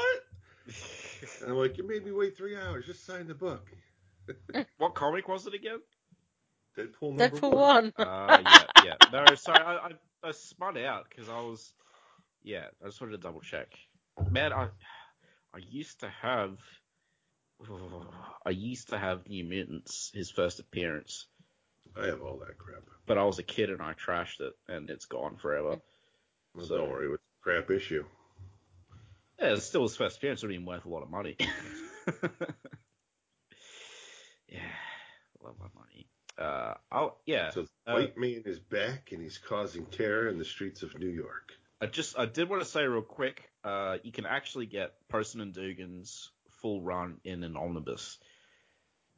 And I'm like, "You made me wait three hours. Just sign the book." What comic was it again? Deadpool number Deadpool one. one. Uh, yeah, yeah. No, sorry, I, I, I spun out because I was, yeah, I just wanted to double check. Man, I I used to have oh, I used to have New Mutants, his first appearance. I have all that crap. But I was a kid and I trashed it, and it's gone forever. Well, so, don't worry, it was a crap issue. Yeah, it's still his first appearance. It would have been worth a lot of money. Yeah, I love my money. Uh, I'll, yeah. So the White uh, Man is back, and he's causing terror in the streets of New York. I just I did want to say real quick, uh, you can actually get Parson and Dugan's full run in an omnibus.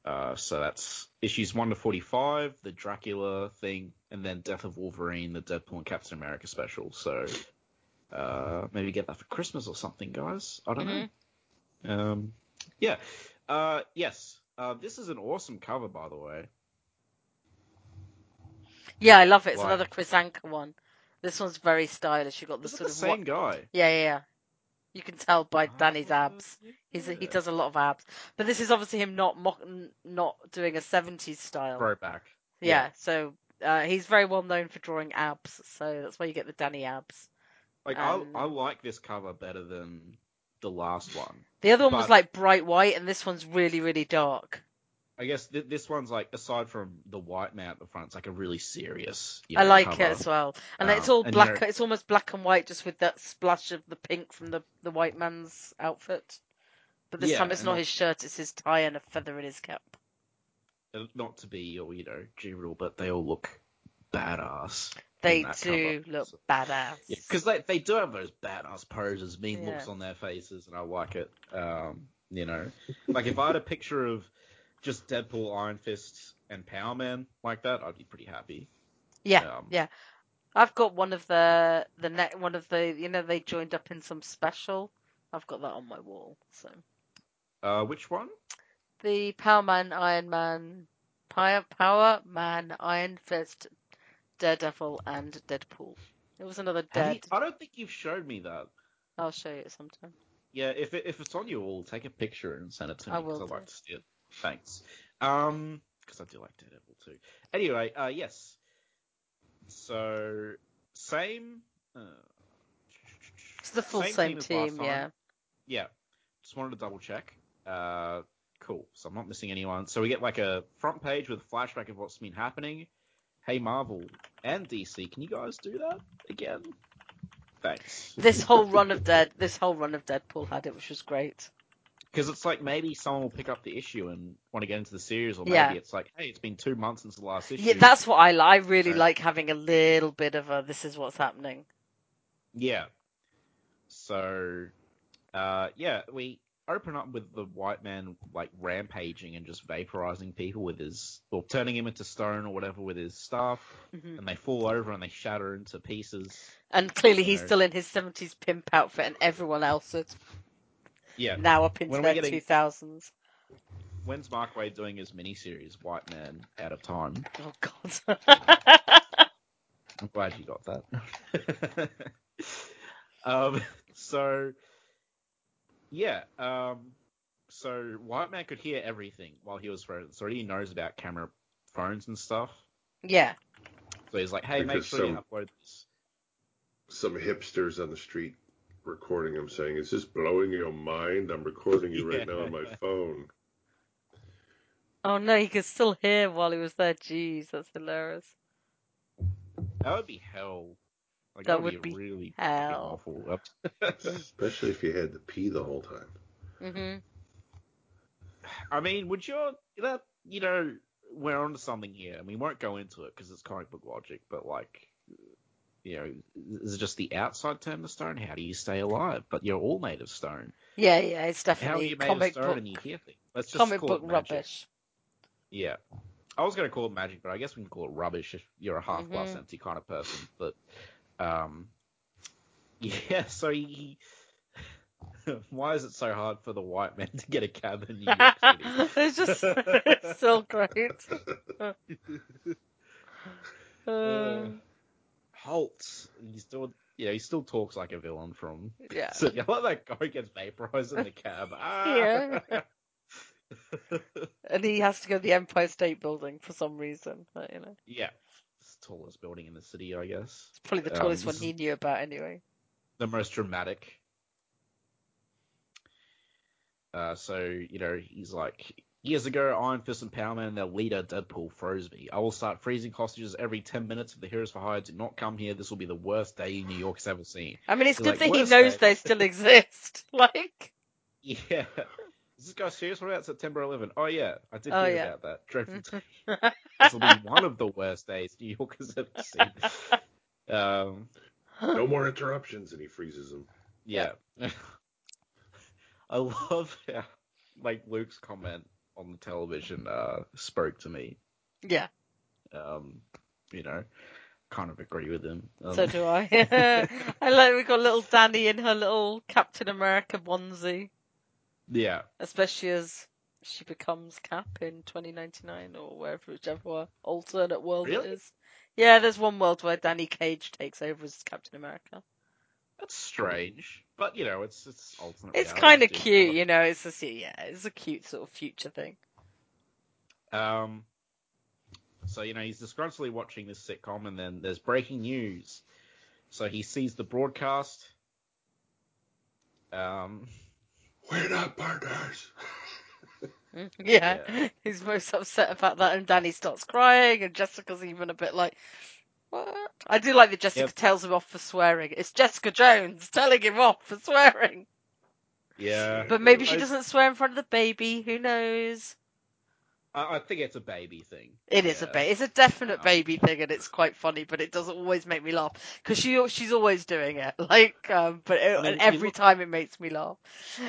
Uh, so that's issues one to forty-five, the Dracula thing, and then Death of Wolverine, the Deadpool and Captain America special. So uh, maybe get that for Christmas or something, guys. I don't mm-hmm. know. Um, yeah. Uh, yes. Uh, this is an awesome cover, by the way. Yeah, I love it. It's like, another Kris Anka one. This one's very stylish. You got the sort the of same what... guy. Yeah, yeah, yeah. You can tell by Danny's abs. He's a, he does a lot of abs, but this is obviously him not mock, not doing a seventies style throwback. Yeah, yeah. So uh, he's very well known for drawing abs, so that's why you get the Danny abs. Like um, I, I like this cover better than the last one. The other one but... was like bright white, and this one's really, really dark. I guess th- this one's like, aside from the white man at the front, it's like a really serious. You know, I like cover. It as well, and um, it's all black. You know, it's almost black and white, just with that splash of the pink from the, the white man's outfit. But this yeah, time, it's not his shirt; it's his tie and a feather in his cap. Not to be, or you know, general, but they all look badass. They do cover. Look so, badass because yeah, they they do have those badass poses, mean yeah. looks on their faces, and I like it. Um, you know, like if I had a picture of just Deadpool, Iron Fist, and Power Man like that, I'd be pretty happy. Yeah, um, yeah. I've got one of the the net, one of the you know they joined up in some special. I've got that on my wall. So, uh, which one? The Power Man, Iron Man, Power Power Man, Iron Fist, Daredevil, and Deadpool. It was another Dead. I don't think you've showed me that. I'll show you sometime. Yeah, if it, if it's on your wall, take a picture and send it to me because I like to see it. Thanks. Um, because I do like Daredevil too. Anyway, uh, yes. So, same. Uh, it's the full same, same team, team yeah. Yeah. Just wanted to double check. Uh, cool. So I'm not missing anyone. So we get like a front page with a flashback of what's been happening. Hey, Marvel and D C, can you guys do that again? Thanks. This whole run of Dead, this whole run of Deadpool had it, which was great. Because it's like maybe someone will pick up the issue and want to get into the series, or maybe yeah. it's like, hey, it's been two months since the last issue. Yeah, that's what I I really so, like having a little bit of a this is what's happening. Yeah. So, uh, yeah, we open up with the white man like rampaging and just vaporizing people with his, or turning him into stone or whatever with his staff, mm-hmm. and they fall over and they shatter into pieces. And clearly, so, he's still in his seventies pimp outfit, and everyone else is. Yeah. Now up into the two thousands. When's Mark Waid doing his miniseries, White Man Out of Time? Oh God. I'm glad you got that. um. So. Yeah. Um. So White Man could hear everything while he was frozen. So he knows about camera phones and stuff. Yeah. So he's like, hey, because make sure some, you upload this. Some hipsters on the street. Recording him saying, "Is this blowing your mind? I'm recording you right yeah. now on my phone." Oh no, he could still hear while he was there. Jeez, that's hilarious. That would be hell. Like, that, that would be, be really hell. Awful. Especially if you had to pee the whole time. Mm-hmm. I mean, would your that you know we're onto something here, and we won't go into it because it's comic book logic, but like, you know, is it just the outside turn to stone? How do you stay alive? But you're all made of stone. Yeah, yeah, it's definitely how are you made comic of stone book, and you hear things. Let's just comic call book it magic. Rubbish. Yeah. I was going to call it magic, but I guess we can call it rubbish if you're a half-glass mm-hmm. empty kind of person. But, um, yeah, so he, why is it so hard for the white man to get a cab in New York City? It's just it's so great. uh, Holt, he's doing... Yeah, he still talks like a villain from... Yeah. So, you know, like that guy gets vaporized in the cab. Ah! Yeah. And he has to go to the Empire State Building for some reason, but, you know. Yeah, it's the tallest building in the city, I guess. It's probably the tallest um, one he knew about, anyway. The most dramatic. Uh, so, you know, he's like, years ago, Iron Fist and Power Man and their leader, Deadpool, froze me. I will start freezing hostages every ten minutes if the Heroes for Hire do not come here. This will be the worst day New York's ever seen. I mean, it's he's good like, that he knows day. They still exist. Like, yeah. Is this guy serious? What about September eleventh? Oh, yeah. I did oh, hear yeah. about that. Dreadful day. This will be one of the worst days New York has ever seen. Um, no more interruptions, and he freezes them. Yeah. I love how, like, Luke's comment on the television uh, spoke to me. Yeah. Um, you know, kind of agree with him. Um, so do I. I like we got little Danny in her little Captain America onesie. Yeah. Especially as she becomes Cap in twenty ninety-nine or wherever, whichever alternate world really? It is. Yeah, there's one world where Danny Cage takes over as Captain America. That's strange, but you know, it's it's alternate. It's kind of cute, stuff. You know. It's just, yeah, it's a cute sort of future thing. Um. So you know, he's disgruntled watching this sitcom, and then there's breaking news. So he sees the broadcast. Um. We're not partners. yeah. yeah, he's most upset about that, and Danny starts crying, and Jessica's even a bit like, what? I do like that Jessica yep. tells him off for swearing. It's Jessica Jones telling him off for swearing. Yeah. But maybe she doesn't swear in front of the baby. Who knows? I, I think it's a baby thing. It yeah. is a baby. It's a definite baby thing, and it's quite funny, but it doesn't always make me laugh because she she's always doing it. Like, um, but it, I mean, and every look, time it makes me laugh.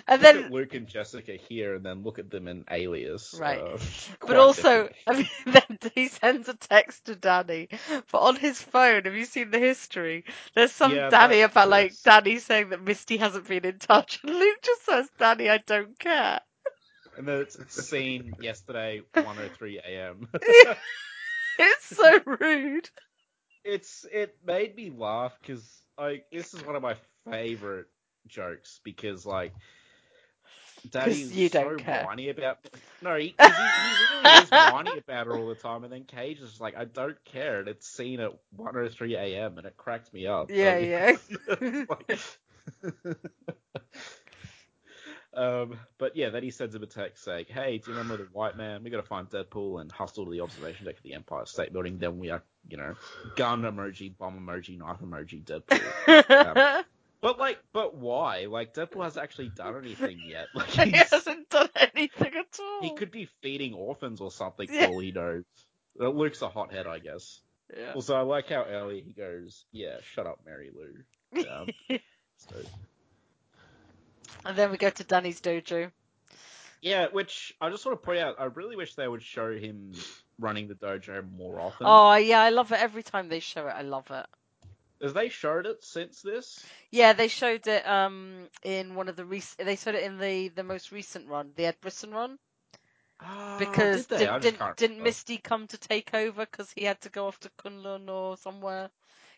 And look then at Luke and Jessica here, and then look at them in Alias. Right. Uh, but also, I mean, then he sends a text to Danny, but on his phone, have you seen the history? There's some yeah, Danny about like Danny saying that Misty hasn't been in touch, and Luke just says, "Danny, I don't care." And then it's seen yesterday, one oh three a.m. It's so rude. It's It made me laugh because like, this is one of my favourite jokes because, like, Daddy's you don't so care. Whiny about... No, he, he, he really is whiny about it all the time, and then Cage is like, I don't care, and it's seen at one oh three a.m. and it cracked me up. Yeah, like, yeah. like... Um, but yeah, then he sends him a text saying, hey, do you remember the white man? We got to find Deadpool and hustle to the observation deck of the Empire State Building. Then we are, you know, gun emoji, bomb emoji, knife emoji, Deadpool. um, but like, but why? Like, Deadpool hasn't actually done anything yet. Like, he hasn't done anything at all. He could be feeding orphans or something for all he knows. Luke's a hothead, I guess. Yeah. Also, I like how early he goes, yeah, shut up, Mary Lou. Um, so... And then we go to Danny's dojo. Yeah, which I just want to point out, I really wish they would show him running the dojo more often. Oh, yeah, I love it. Every time they show it, I love it. Have they showed it since this? Yeah, they showed it um in one of the recent... They showed it in the, the most recent run, the Ed Brisson run. Oh, because did they? Did, didn't, didn't Misty come to take over because he had to go off to Kunlun or somewhere?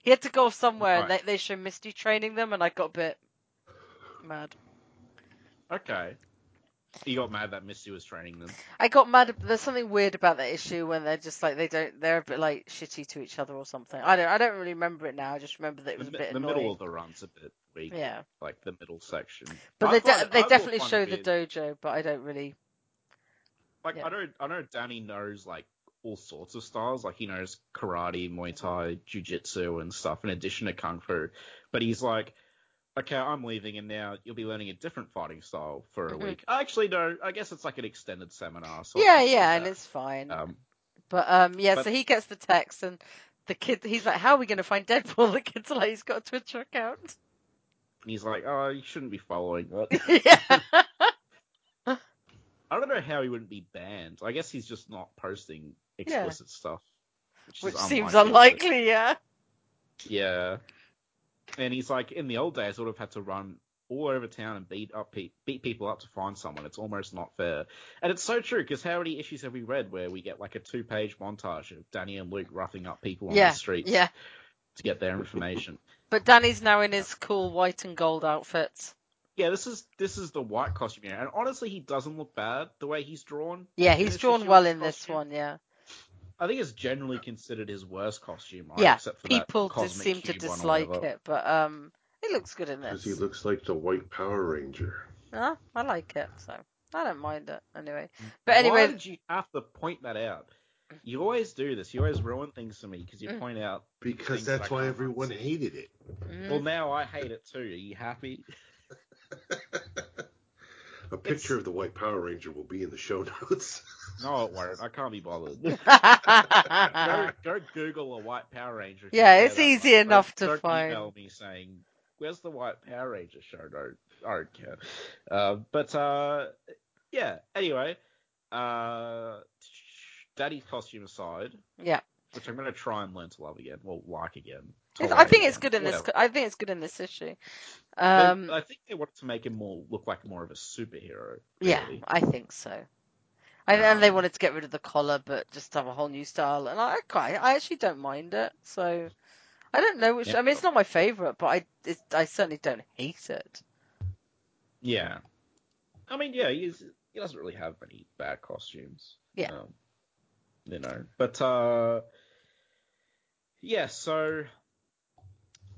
He had to go off somewhere, right. And they, they show Misty training them, and I got a bit mad. Okay. You got mad that Misty was training them. I got mad. There's something weird about that issue when they're just like, they don't, they're a bit like shitty to each other or something. I don't, I don't really remember it now. I just remember that it was the, a bit the annoying. The middle of the run's a bit weak. Yeah. Like the middle section. But I they find, de- they I definitely show the dojo, but I don't really. Like, yeah. I don't, I know Danny knows like all sorts of styles. Like he knows karate, Muay Thai, Jiu Jitsu and stuff in addition to Kung Fu. But he's like, okay, I'm leaving, and now you'll be learning a different fighting style for mm-hmm. a week. Actually, no, I guess it's like an extended seminar. Sort yeah, of yeah, like and it's fine. Um, but, um, yeah, but, so he gets the text, and the kid, he's like, how are we going to find Deadpool? The kid's like, he's got a Twitter account. And he's like, oh, you shouldn't be following that. Yeah. I don't know how he wouldn't be banned. I guess he's just not posting explicit yeah. stuff. Which, which is seems unlikely, unlikely, yeah. Yeah. And he's like, in the old days, I would have had to run all over town and beat up pe- beat people up to find someone. It's almost not fair. And it's so true, because how many issues have we read where we get like a two-page montage of Danny and Luke roughing up people on yeah, the streets yeah. to get their information. But Danny's now in his cool white and gold outfit. Yeah, this is this is the white costume here. And honestly, he doesn't look bad the way he's drawn. Yeah, he's drawn well in this one, yeah. I think it's generally considered his worst costume, right? Yeah, except for people just seem to dislike it, but um, it looks good in this. Because he looks like the White Power Ranger. Huh? I like it, so I don't mind it anyway. But anyway, why did you have to point that out? You always do this. You always ruin things for me because you mm. point out. Because that's why everyone hated it. Mm. Well, now I hate it too. Are you happy? A picture it's... of the White Power Ranger will be in the show notes. No, it won't. I can't be bothered. go, go Google a White Power Ranger. Yeah, it's easy one. enough don't, to don't find. Don't email me saying, where's the White Power Ranger show? No, I don't care. Uh, but, uh, yeah, anyway, uh, Daddy's costume aside. Yeah. Which I'm going to try and learn to love again. Well, like again. I think it's good in Whatever. this. I think it's good in this issue. Um, I think they wanted to make him more look like more of a superhero. Really. Yeah, I think so. I, um, and they wanted to get rid of the collar, but just have a whole new style. And I, I actually don't mind it. So I don't know which. Yeah. I mean, it's not my favorite, but I, it, I certainly don't hate it. Yeah, I mean, yeah, he's, he doesn't really have any bad costumes. Yeah, um, you know, but uh, yeah, so.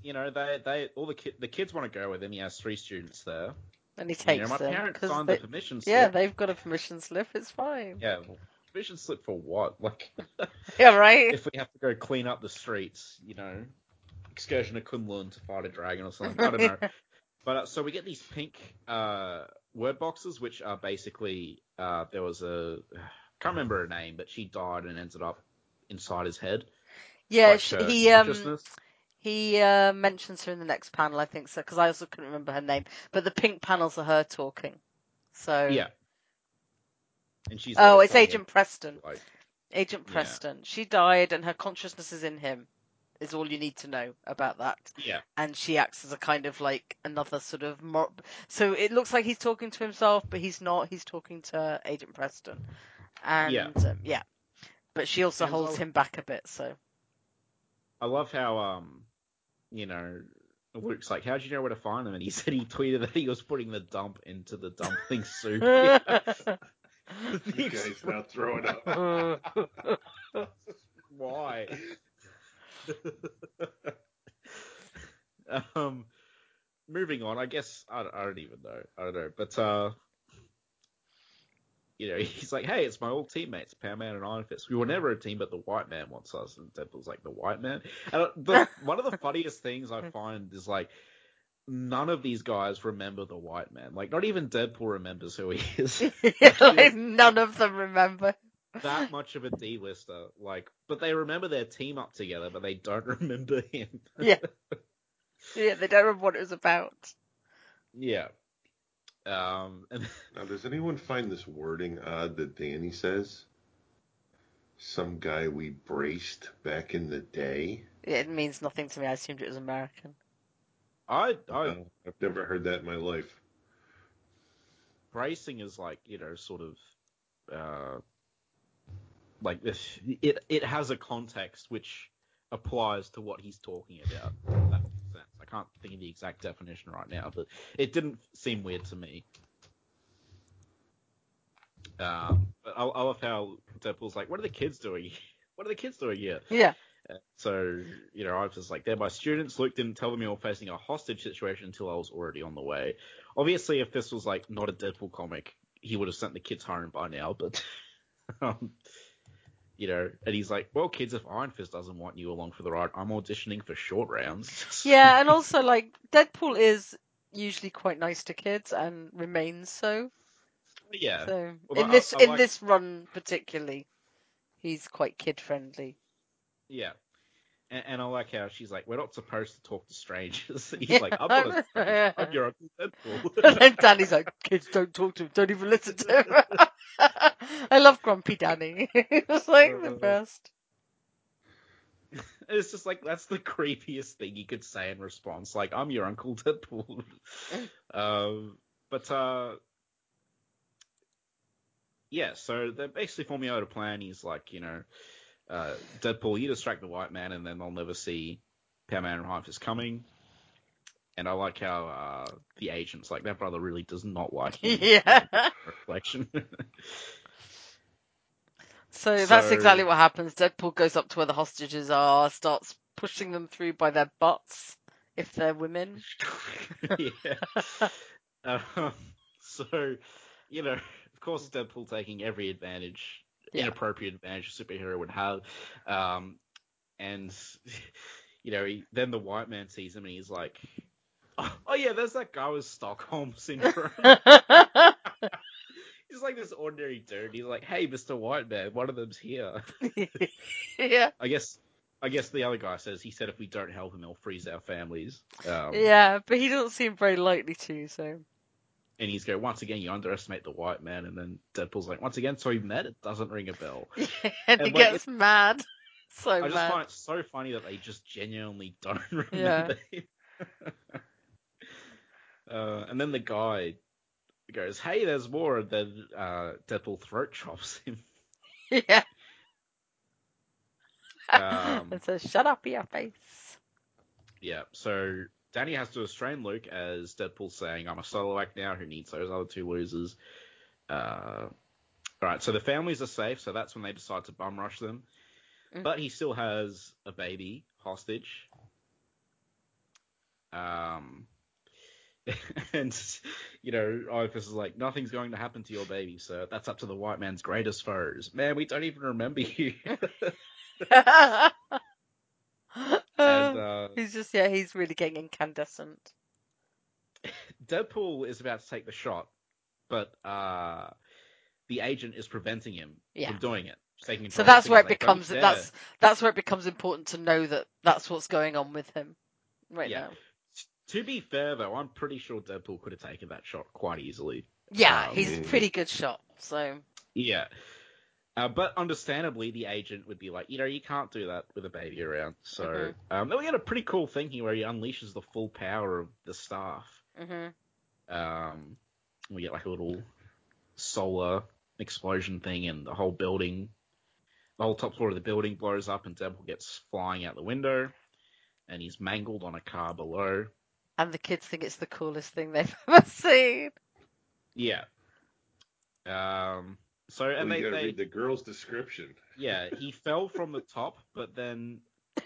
You know, they, they all the ki- the kids want to go with him. He has three students there. And he takes you know, my them. My parents signed they, the permission slip. Yeah, they've got a permission slip. It's fine. Yeah, well, permission slip for what? Like, yeah, right? If we have to go clean up the streets, you know, excursion to Kunlun to fight a dragon or something. I don't know. yeah. But uh, so we get these pink uh, word boxes, which are basically, uh, there was a, I can't remember her name, but she died and ended up inside his head. Yeah, like she, he... Um, He uh, mentions her in the next panel, I think so, because I also couldn't remember her name. But the pink panels are her talking. So yeah, and she's oh, it's Agent Preston. Like, Agent Preston. Yeah. She died, and her consciousness is in him. Is all you need to know about that. Yeah, and she acts as a kind of like another sort of. Mor- so it looks like he's talking to himself, but he's not. He's talking to Agent Preston, and yeah, um, yeah. but she also and holds I'll... him back a bit. So I love how um. You know, Luke's like, how'd you know where to find them? And he said he tweeted that he was putting the dump into the dumpling soup. You guys now throwing up. Why? um, moving on, I guess, I don't, I don't even know. I don't know. But, uh, you know, he's like, hey, it's my old teammates, Power Man and Iron Fist. We were never a team, but the white man wants us. And Deadpool's like, the white man? And the, one of the funniest things I find is, like, none of these guys remember the white man. Like, not even Deadpool remembers who he is. like, like, none of them remember. That much of a D-lister. Like, but they remember their team up together, but they don't remember him. yeah. Yeah, they don't remember what it was about. Yeah. Um, and now, does anyone find this wording odd that Danny says? Some guy we braced back in the day? It means nothing to me. I assumed it was American. I, I, uh, I've never heard that in my life. Bracing is like, you know, sort of, uh, like this. It, it has a context which applies to what he's talking about. That I can't think of the exact definition right now, but it didn't seem weird to me. Um, but I, I love how Deadpool's like, what are the kids doing? What are the kids doing here? Yeah. Uh, so, you know, I was just like, they're my students. Luke didn't tell them you were facing a hostage situation until I was already on the way. Obviously, if this was, like, not a Deadpool comic, he would have sent the kids home by now, but... um, you know, and he's like, well, kids, if Iron Fist doesn't want you along for the ride, I'm auditioning for short rounds. yeah, and also, like, Deadpool is usually quite nice to kids and remains so. Yeah. So well, in this I, I in like... this run particularly, he's quite kid friendly. Yeah. And, and I like how she's like, we're not supposed to talk to strangers. He's yeah. like, I'm not a stranger. I'm your Uncle Deadpool. And then Danny's like, kids don't talk to him. Don't even listen to him. I love grumpy Danny. It's like the best. It's just like, that's the creepiest thing you could say in response. Like, I'm your Uncle Deadpool. um, but, uh... yeah, so they're basically forming out a plan. He's like, you know... Uh, Deadpool, you distract the white man, and then they'll never see Power Man and Iron Fist coming. And I like how uh, the agent's like, that brother really does not like him. Yeah. Reflection. so, so that's exactly what happens. Deadpool goes up to where the hostages are, starts pushing them through by their butts, if they're women. yeah. um, so, you know, of course Deadpool taking every advantage Yeah. inappropriate advantage a superhero would have. Um, and, you know, he, then the white man sees him and he's like, oh, oh yeah, there's that guy with Stockholm Syndrome. He's like this ordinary dude. He's like, hey, Mister White Man, one of them's here. yeah. I guess I guess the other guy says, he said if we don't help him, he'll freeze our families. Um, yeah, but he doesn't seem very likely to, so... And he's going, once again, you underestimate the white man. And then Deadpool's like, once again, so he met, it doesn't ring a bell. Yeah, and, and he like, gets mad. So I mad. I just find it so funny that they just genuinely don't remember yeah. him. uh, and then the guy goes, hey, there's more. And then uh, Deadpool throat chops him. Yeah. um, and says, shut up in your face. Yeah, so... Danny has to restrain Luke as Deadpool's saying, I'm a solo act now, who needs those other two losers? Uh, Alright, so the families are safe, so that's when they decide to bum rush them. Mm. But he still has a baby hostage. Um, and, you know, Iron Fist is like, nothing's going to happen to your baby, sir. That's up to the white man's greatest foes. Man, we don't even remember you. And, uh, he's just, yeah, he's really getting incandescent. Deadpool is about to take the shot, but uh, the agent is preventing him yeah. from doing it. Taking so that's where it like, becomes that's that's where it becomes important to know that that's what's going on with him right yeah. now. To be fair, though, I'm pretty sure Deadpool could have taken that shot quite easily. Yeah, um, he's a pretty good shot. So yeah. Uh, but understandably, the agent would be like, you know, you can't do that with a baby around. So mm-hmm. um, then we get a pretty cool thing here where he unleashes the full power of the staff. Mm-hmm. Um, we get like a little solar explosion thing and the whole building, the whole top floor of the building blows up and Deadpool gets flying out the window and he's mangled on a car below. And the kids think it's the coolest thing they've ever seen. Yeah. Um... So and well, you they, gotta they read the girl's description. Yeah, he fell from the top, but then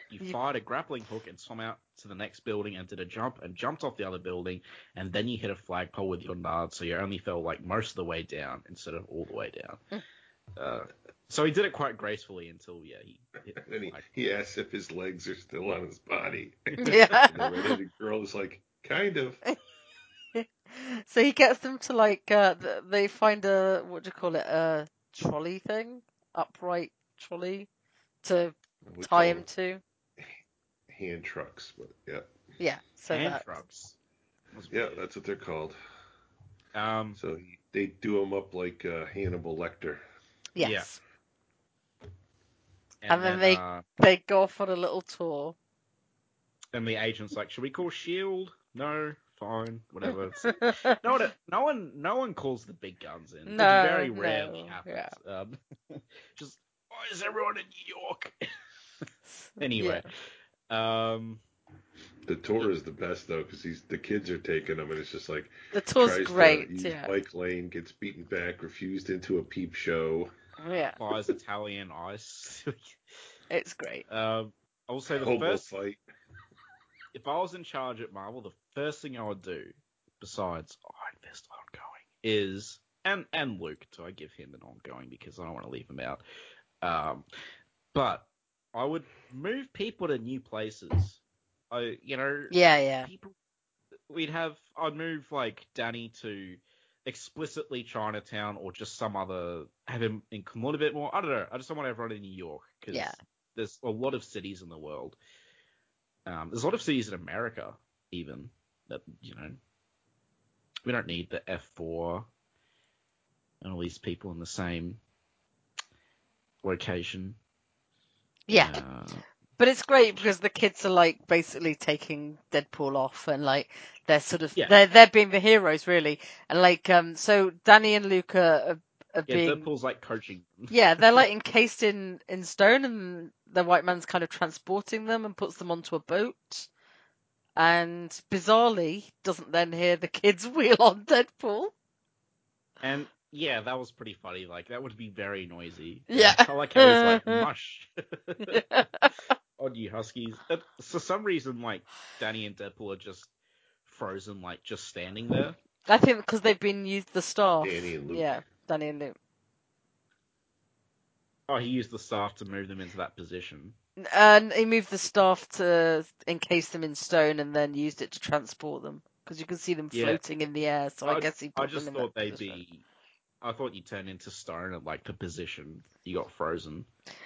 he you... fired a grappling hook and swam out to the next building and did a jump and jumped off the other building, and then you hit a flagpole with your nard, so you only fell like most of the way down instead of all the way down. uh, so he did it quite gracefully until yeah he. Hit the then he, he asked if his legs are still on his body. Yeah. And the girl is like, kind of. So he gets them to, like, uh, they find a, what do you call it, a trolley thing? Upright trolley to we tie him to. Hand trucks, but yeah. Yeah, so Hand that's... trucks. Yeah, that's what they're called. Um, so he, they do him up like uh, Hannibal Lecter. Yes. Yeah. And, and then, then they, uh, they go off on a little tour. And the agent's like, should we call S H I E L D? No. Fine, whatever. no, one, no one, no one calls the big guns in. No, it very rarely no. happens. Yeah. Um, just why oh, is everyone in New York? anyway, yeah. um, the tour is the best though because he's the kids are taking him and it's just like the tour's great. To yeah. Bike lane gets beaten back, refused into a peep show. Yeah, buys Italian ice. It's great. Um, also the Hobo first fight. If I was in charge at Marvel, the first thing I would do, besides Iron Fist ongoing, is and and Luke, so I give him an ongoing because I don't want to leave him out. Um, but I would move people to new places. I, you know, yeah, yeah. People, we'd have, I'd move like Danny to explicitly Chinatown or just some other, have him in Kunlun a bit more. I don't know. I just don't want everyone in New York because yeah. there's a lot of cities in the world. Um, there's a lot of cities in America even that, you know, we don't need the F four and all these people in the same location. Yeah. Uh, But it's great because the kids are like basically taking Deadpool off and like they're sort of yeah. they're they're being the heroes really, and like um so Danny and Luke are, are yeah, being Deadpool's like coaching. Yeah, they're like encased in, in stone and the white man's kind of transporting them and puts them onto a boat, and bizarrely doesn't then hear the kids wheel on Deadpool. And yeah, that was pretty funny. Like that would be very noisy. Yeah, I like how he's like mush. Yeah. On you Huskies. For so some reason, like, Danny and Deadpool are just frozen, like, just standing there. I think because they've been used the staff. Danny and Luke. Yeah, Danny and Luke. Oh, he used the staff to move them into that position. And he moved the staff to encase them in stone and then used it to transport them. Because you can see them yeah. floating in the air, so I, I guess he put I just them in thought they'd position. Be... I thought you turned into stone at like the position you got frozen.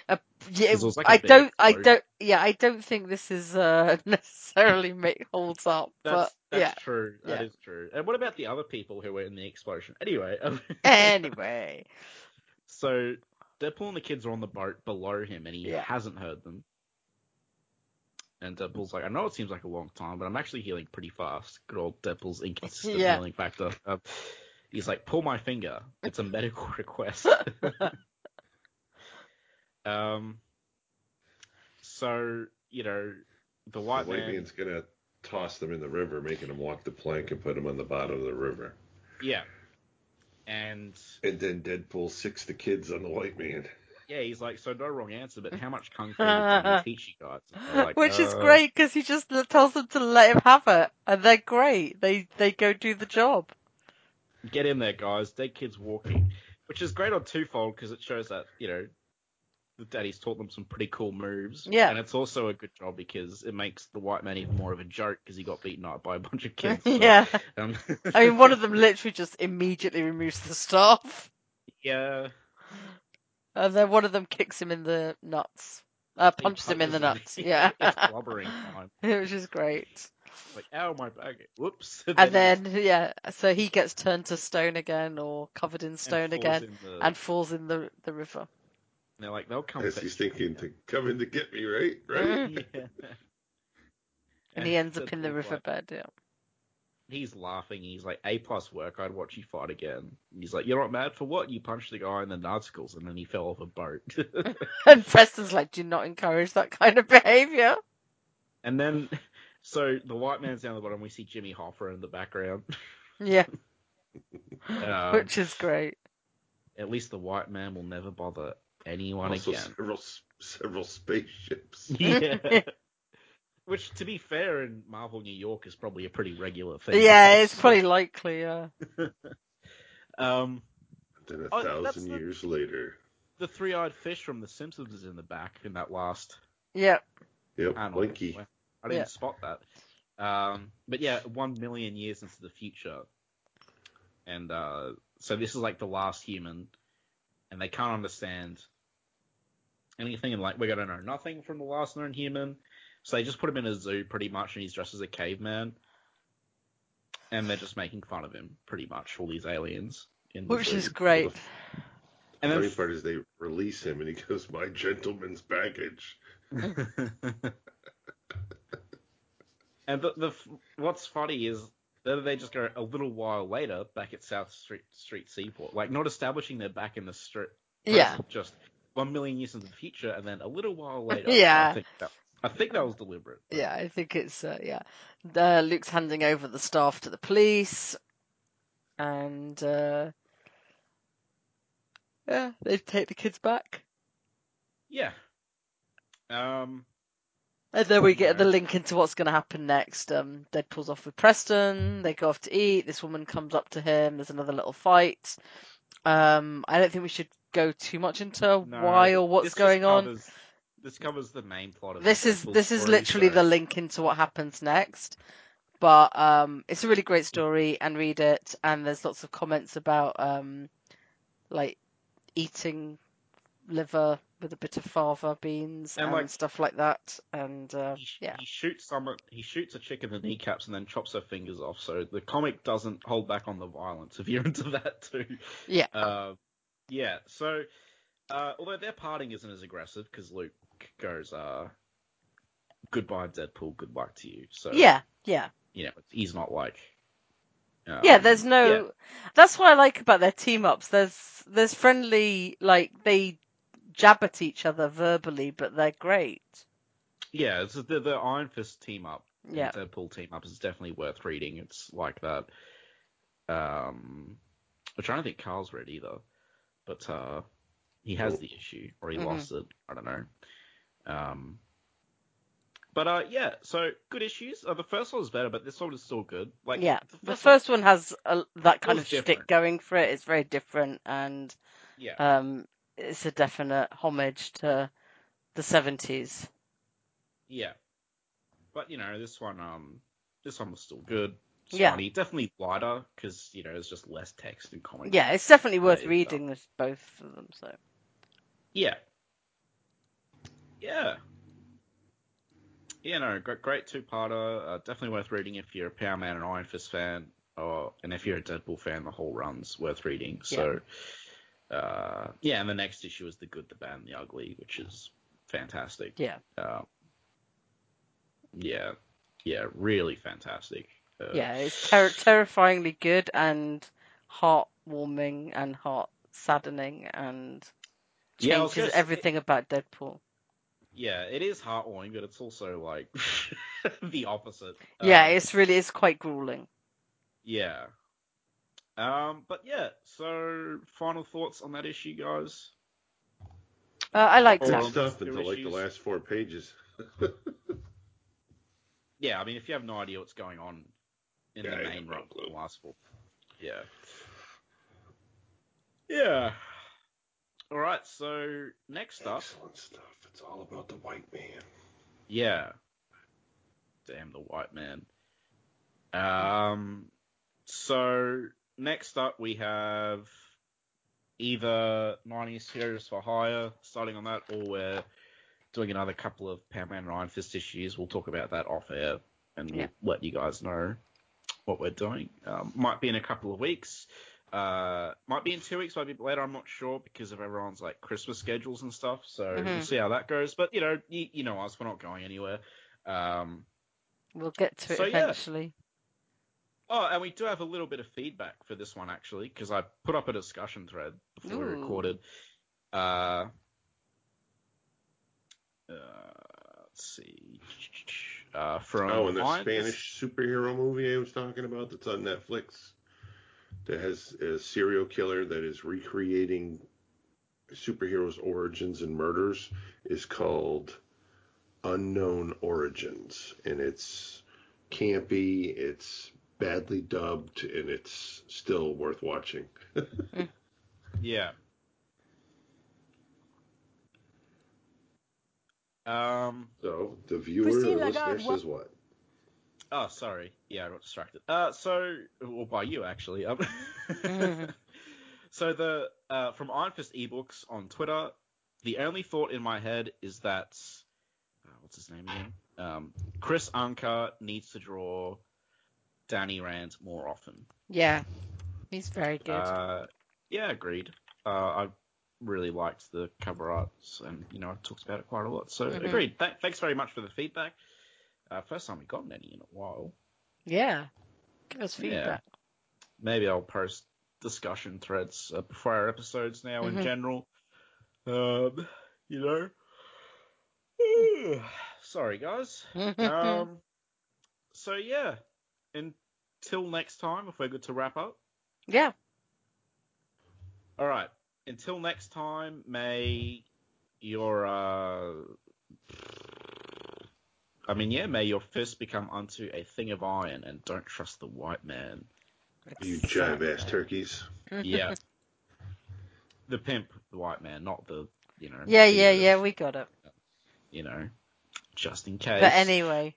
Uh, yeah, like I don't, I don't, yeah, I don't think this is uh, necessarily make holds up. That's, but that's yeah, true. Yeah. That is true. And what about the other people who were in the explosion? Anyway. Um, anyway. So Deadpool and the kids are on the boat below him, and he yeah. hasn't heard them. And Deadpool's like, I know it seems like a long time, but I'm actually healing pretty fast. Good old Deadpool's inconsistent yeah. healing factor. Um, He's like, pull my finger. It's a medical request. um, so, you know, the white, the white man... man's going to toss them in the river, making them walk the plank and put them on the bottom of the river. Yeah. And... And then Deadpool sicks the kids on the white man. Yeah, he's like, so no wrong answer, but how much kung fu did you teach you guys? Like, Which uh... is great, because he just tells them to let him have it. And they're great. They They go do the job. Get in there, guys. Dead kids walking, which is great on twofold because it shows that, you know, the daddy's taught them some pretty cool moves. Yeah. And it's also a good job because it makes the white man even more of a joke because he got beaten up by a bunch of kids. So, yeah. Um... I mean, one of them literally just immediately removes the staff. Yeah. And then one of them kicks him in the nuts. Uh, punches, punches him in the nuts. Yeah. It's blubbering time. Which is great. Like, ow, my bag. Whoops. And, and then, then, yeah, so he gets turned to stone again or covered in stone and again in the... and falls in the, the river. And they're like, they'll come. As he's thinking, to come in to get me, right? Right? Yeah. and, and he ends up in the riverbed, like, yeah. He's laughing. He's like, A plus work, I'd watch you fight again. And he's like, you're not mad for what? You punched the guy in the Nazgul's and then he fell off a boat. And Preston's like, do not encourage that kind of behavior. And then... So the white man's down the bottom. We see Jimmy Hoffa in the background. Yeah. um, Which is great. At least the white man will never bother anyone also again. Several, several spaceships. Yeah. Which, to be fair, in Marvel New York is probably a pretty regular thing. Yeah, it's pretty likely. Yeah. um. Then a oh, thousand years the, later. The three-eyed fish from The Simpsons is in the back in that last. Yep. Yep. Blinky. I didn't yeah. spot that. Um, but yeah, one million years into the future. And uh, so this is like the last human. And they can't understand anything. And like, we're going to know nothing from the last known human. So they just put him in a zoo pretty much. And he's dressed as a caveman. And they're just making fun of him pretty much. All these aliens. In the Which zoo. Is great. And the funny part is they release him and he goes, my gentleman's baggage. And the, the what's funny is that they just go a little while later back at South Street, Street Seaport, like not establishing they're back in the strip. Yeah. Just one million years into the future, and then a little while later. Yeah. I think that, I think that was deliberate. But... Yeah, I think it's uh, yeah. Uh, Luke's handing over the staff to the police, and uh, yeah, they take the kids back. Yeah. Um. And then we get the link into what's going to happen next. Um, Deadpool's off with Preston. They go off to eat. This woman comes up to him. There's another little fight. Um, I don't think we should go too much into no, why or what's going covers, on. This covers the main plot of this. Is, this story, is literally so. The link into what happens next. But um, it's a really great story, and read it. And there's lots of comments about um, like eating liver with a bit of fava beans and, and like, stuff like that. And uh, he, yeah, he shoots someone. He shoots a chick in the kneecaps and then chops her fingers off. So the comic doesn't hold back on the violence if you're into that too. Yeah. Uh, yeah. So uh, although their parting isn't as aggressive because Luke goes, uh, "Goodbye, Deadpool. Good luck to you." So yeah. Yeah. You know, he's not like. Um, yeah, there's no. Yeah. That's what I like about their team ups. There's there's friendly, like they jab at each other verbally, but they're great. Yeah, it's the, the Iron Fist team up. Yeah. The Deadpool team up is definitely worth reading. It's like that. Um, which I don't think Carl's read either, but uh, he has Ooh. the issue, or he mm-hmm. lost it. I don't know. Um. But, uh, yeah, so good issues. Uh, the first one was better, but this one is still good. Like, yeah, the first, the first one, one has a, that kind of shtick going for it. It's very different, and yeah. um, it's a definite homage to the seventies. Yeah. But, you know, this one um, this one was still good. It's yeah. funny. Definitely lighter, because, you know, there's just less text in comics. Yeah, it's definitely worth uh, reading with both of them, so. Yeah. Yeah. Yeah, no, great two-parter. Uh, definitely worth reading if you're a Power Man and Iron Fist fan, or and if you're a Deadpool fan, the whole run's worth reading. So, yeah, uh, yeah and the next issue is The Good, the Bad, and the Ugly, which is fantastic. Yeah. Um, yeah, yeah, really fantastic. Uh, yeah, it's ter- terrifyingly good and heartwarming and heart-saddening and changes yeah, everything it... about Deadpool. Yeah, it is heartwarming, but it's also, like, the opposite. Yeah, um, it's really, it's quite grueling. Yeah. Um, but, yeah, so final thoughts on that issue, guys? Uh, I liked it. All stuff until, like, the last four pages. Yeah, I mean, if you have no idea what's going on in yeah, the main run, the last four. Yeah. Yeah. All right, so next up. Excellent stuff. It's all about the white man. Yeah. Damn the white man. Um. So next up, we have either nineties Heroes for Hire, starting on that, or we're doing another couple of Power Man and Iron Fist issues. We'll talk about that off air, and yeah. we'll let you guys know what we're doing. Um, might be in a couple of weeks. Uh, might be in two weeks, might be later, I'm not sure, because of everyone's, like, Christmas schedules and stuff, so mm-hmm. we'll see how that goes. But, you know, you, you know us, we're not going anywhere. Um, we'll get to so, it eventually. Yeah. Oh, and we do have a little bit of feedback for this one, actually, because I put up a discussion thread before Ooh. we recorded. Uh, uh, let's see. Uh, from oh, and the Iron Spanish Fist superhero movie I was talking about that's on Netflix. That has a serial killer that is recreating superheroes' origins and murders is called Unknown Origins, and it's campy, it's badly dubbed, and it's still worth watching. Yeah. Um. So the viewer, the listener, says what? Oh, sorry. Yeah, I got distracted. Uh, so, well, by you, actually. Um, so, the uh, from Iron Fist eBooks on Twitter, the only thought in my head is that, uh, what's his name again? Um, Kris Anka needs to draw Danny Rand more often. Yeah, he's very good. Uh, yeah, agreed. Uh, I really liked the cover arts, and, you know, I talked about it quite a lot. So, mm-hmm. agreed. Th- thanks very much for the feedback. Uh, first time we've gotten any in a while. Yeah. Give us feedback. Yeah. Maybe I'll post discussion threads uh, before our episodes now mm-hmm. in general. Um, you know. Ooh. Sorry, guys. um, so, yeah. Until next time, if we're good to wrap up. Yeah. All right. Until next time, may your... Uh, I mean, yeah, may your fist become unto a thing of iron, and don't trust the white man. You jive-ass turkeys. Yeah. The pimp, the white man, not the, you know... Yeah, yeah, of, yeah, we got it. You know, just in case. But anyway.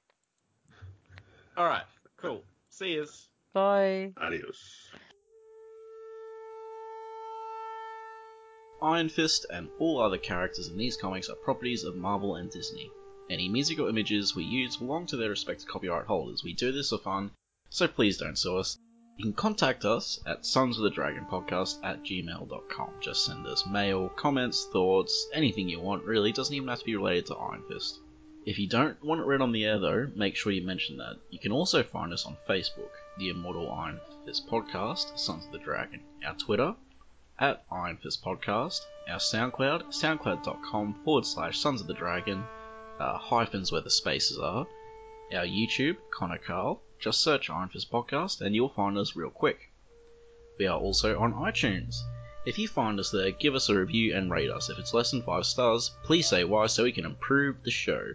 All right, Cool. See yous. Bye. Adios. Iron Fist and all other characters in these comics are properties of Marvel and Disney. Any music or images we use belong to their respective copyright holders. We do this for fun, so please don't sue us. You can contact us at sons of the dragon podcast at gmail dot com. Just send us mail, comments, thoughts, anything you want, really. It doesn't even have to be related to Iron Fist. If you don't want it read on the air, though, make sure you mention that. You can also find us on Facebook, The Immortal Iron Fist Podcast, Sons of the Dragon. Our Twitter, at Iron Fist Podcast. Our SoundCloud, soundcloud.com forward slash Sons of the Dragon, uh, hyphens where the spaces are. Our YouTube, Connor Carl. Just search Iron Fist Podcast and you'll find us real quick. We are also on iTunes. If you find us there, give us a review and rate us. If it's less than five stars, please say why so we can improve the show.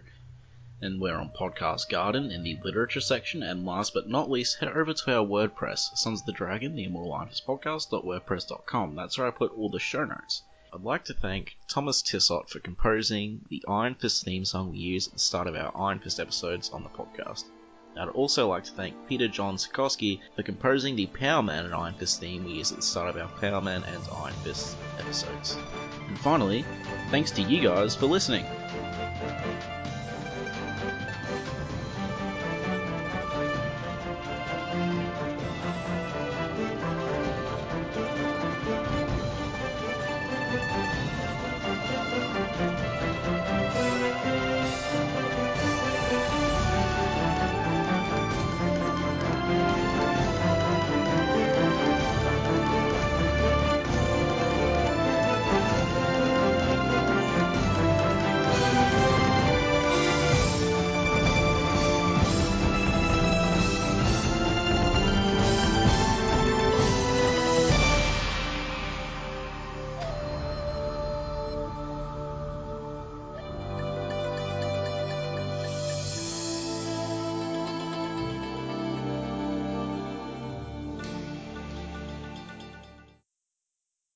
And we're on Podcast Garden in the literature section. And last but not least, head over to our WordPress, Sons of the Dragon, the Immortal Iron Fist Podcast, wordpress dot com. That's where I put all the show notes. I'd like to thank Thomas Tissot for composing the Iron Fist theme song we use at the start of our Iron Fist episodes on the podcast. I'd also like to thank Peter John Sikorsky for composing the Power Man and Iron Fist theme we use at the start of our Power Man and Iron Fist episodes. And finally, thanks to you guys for listening.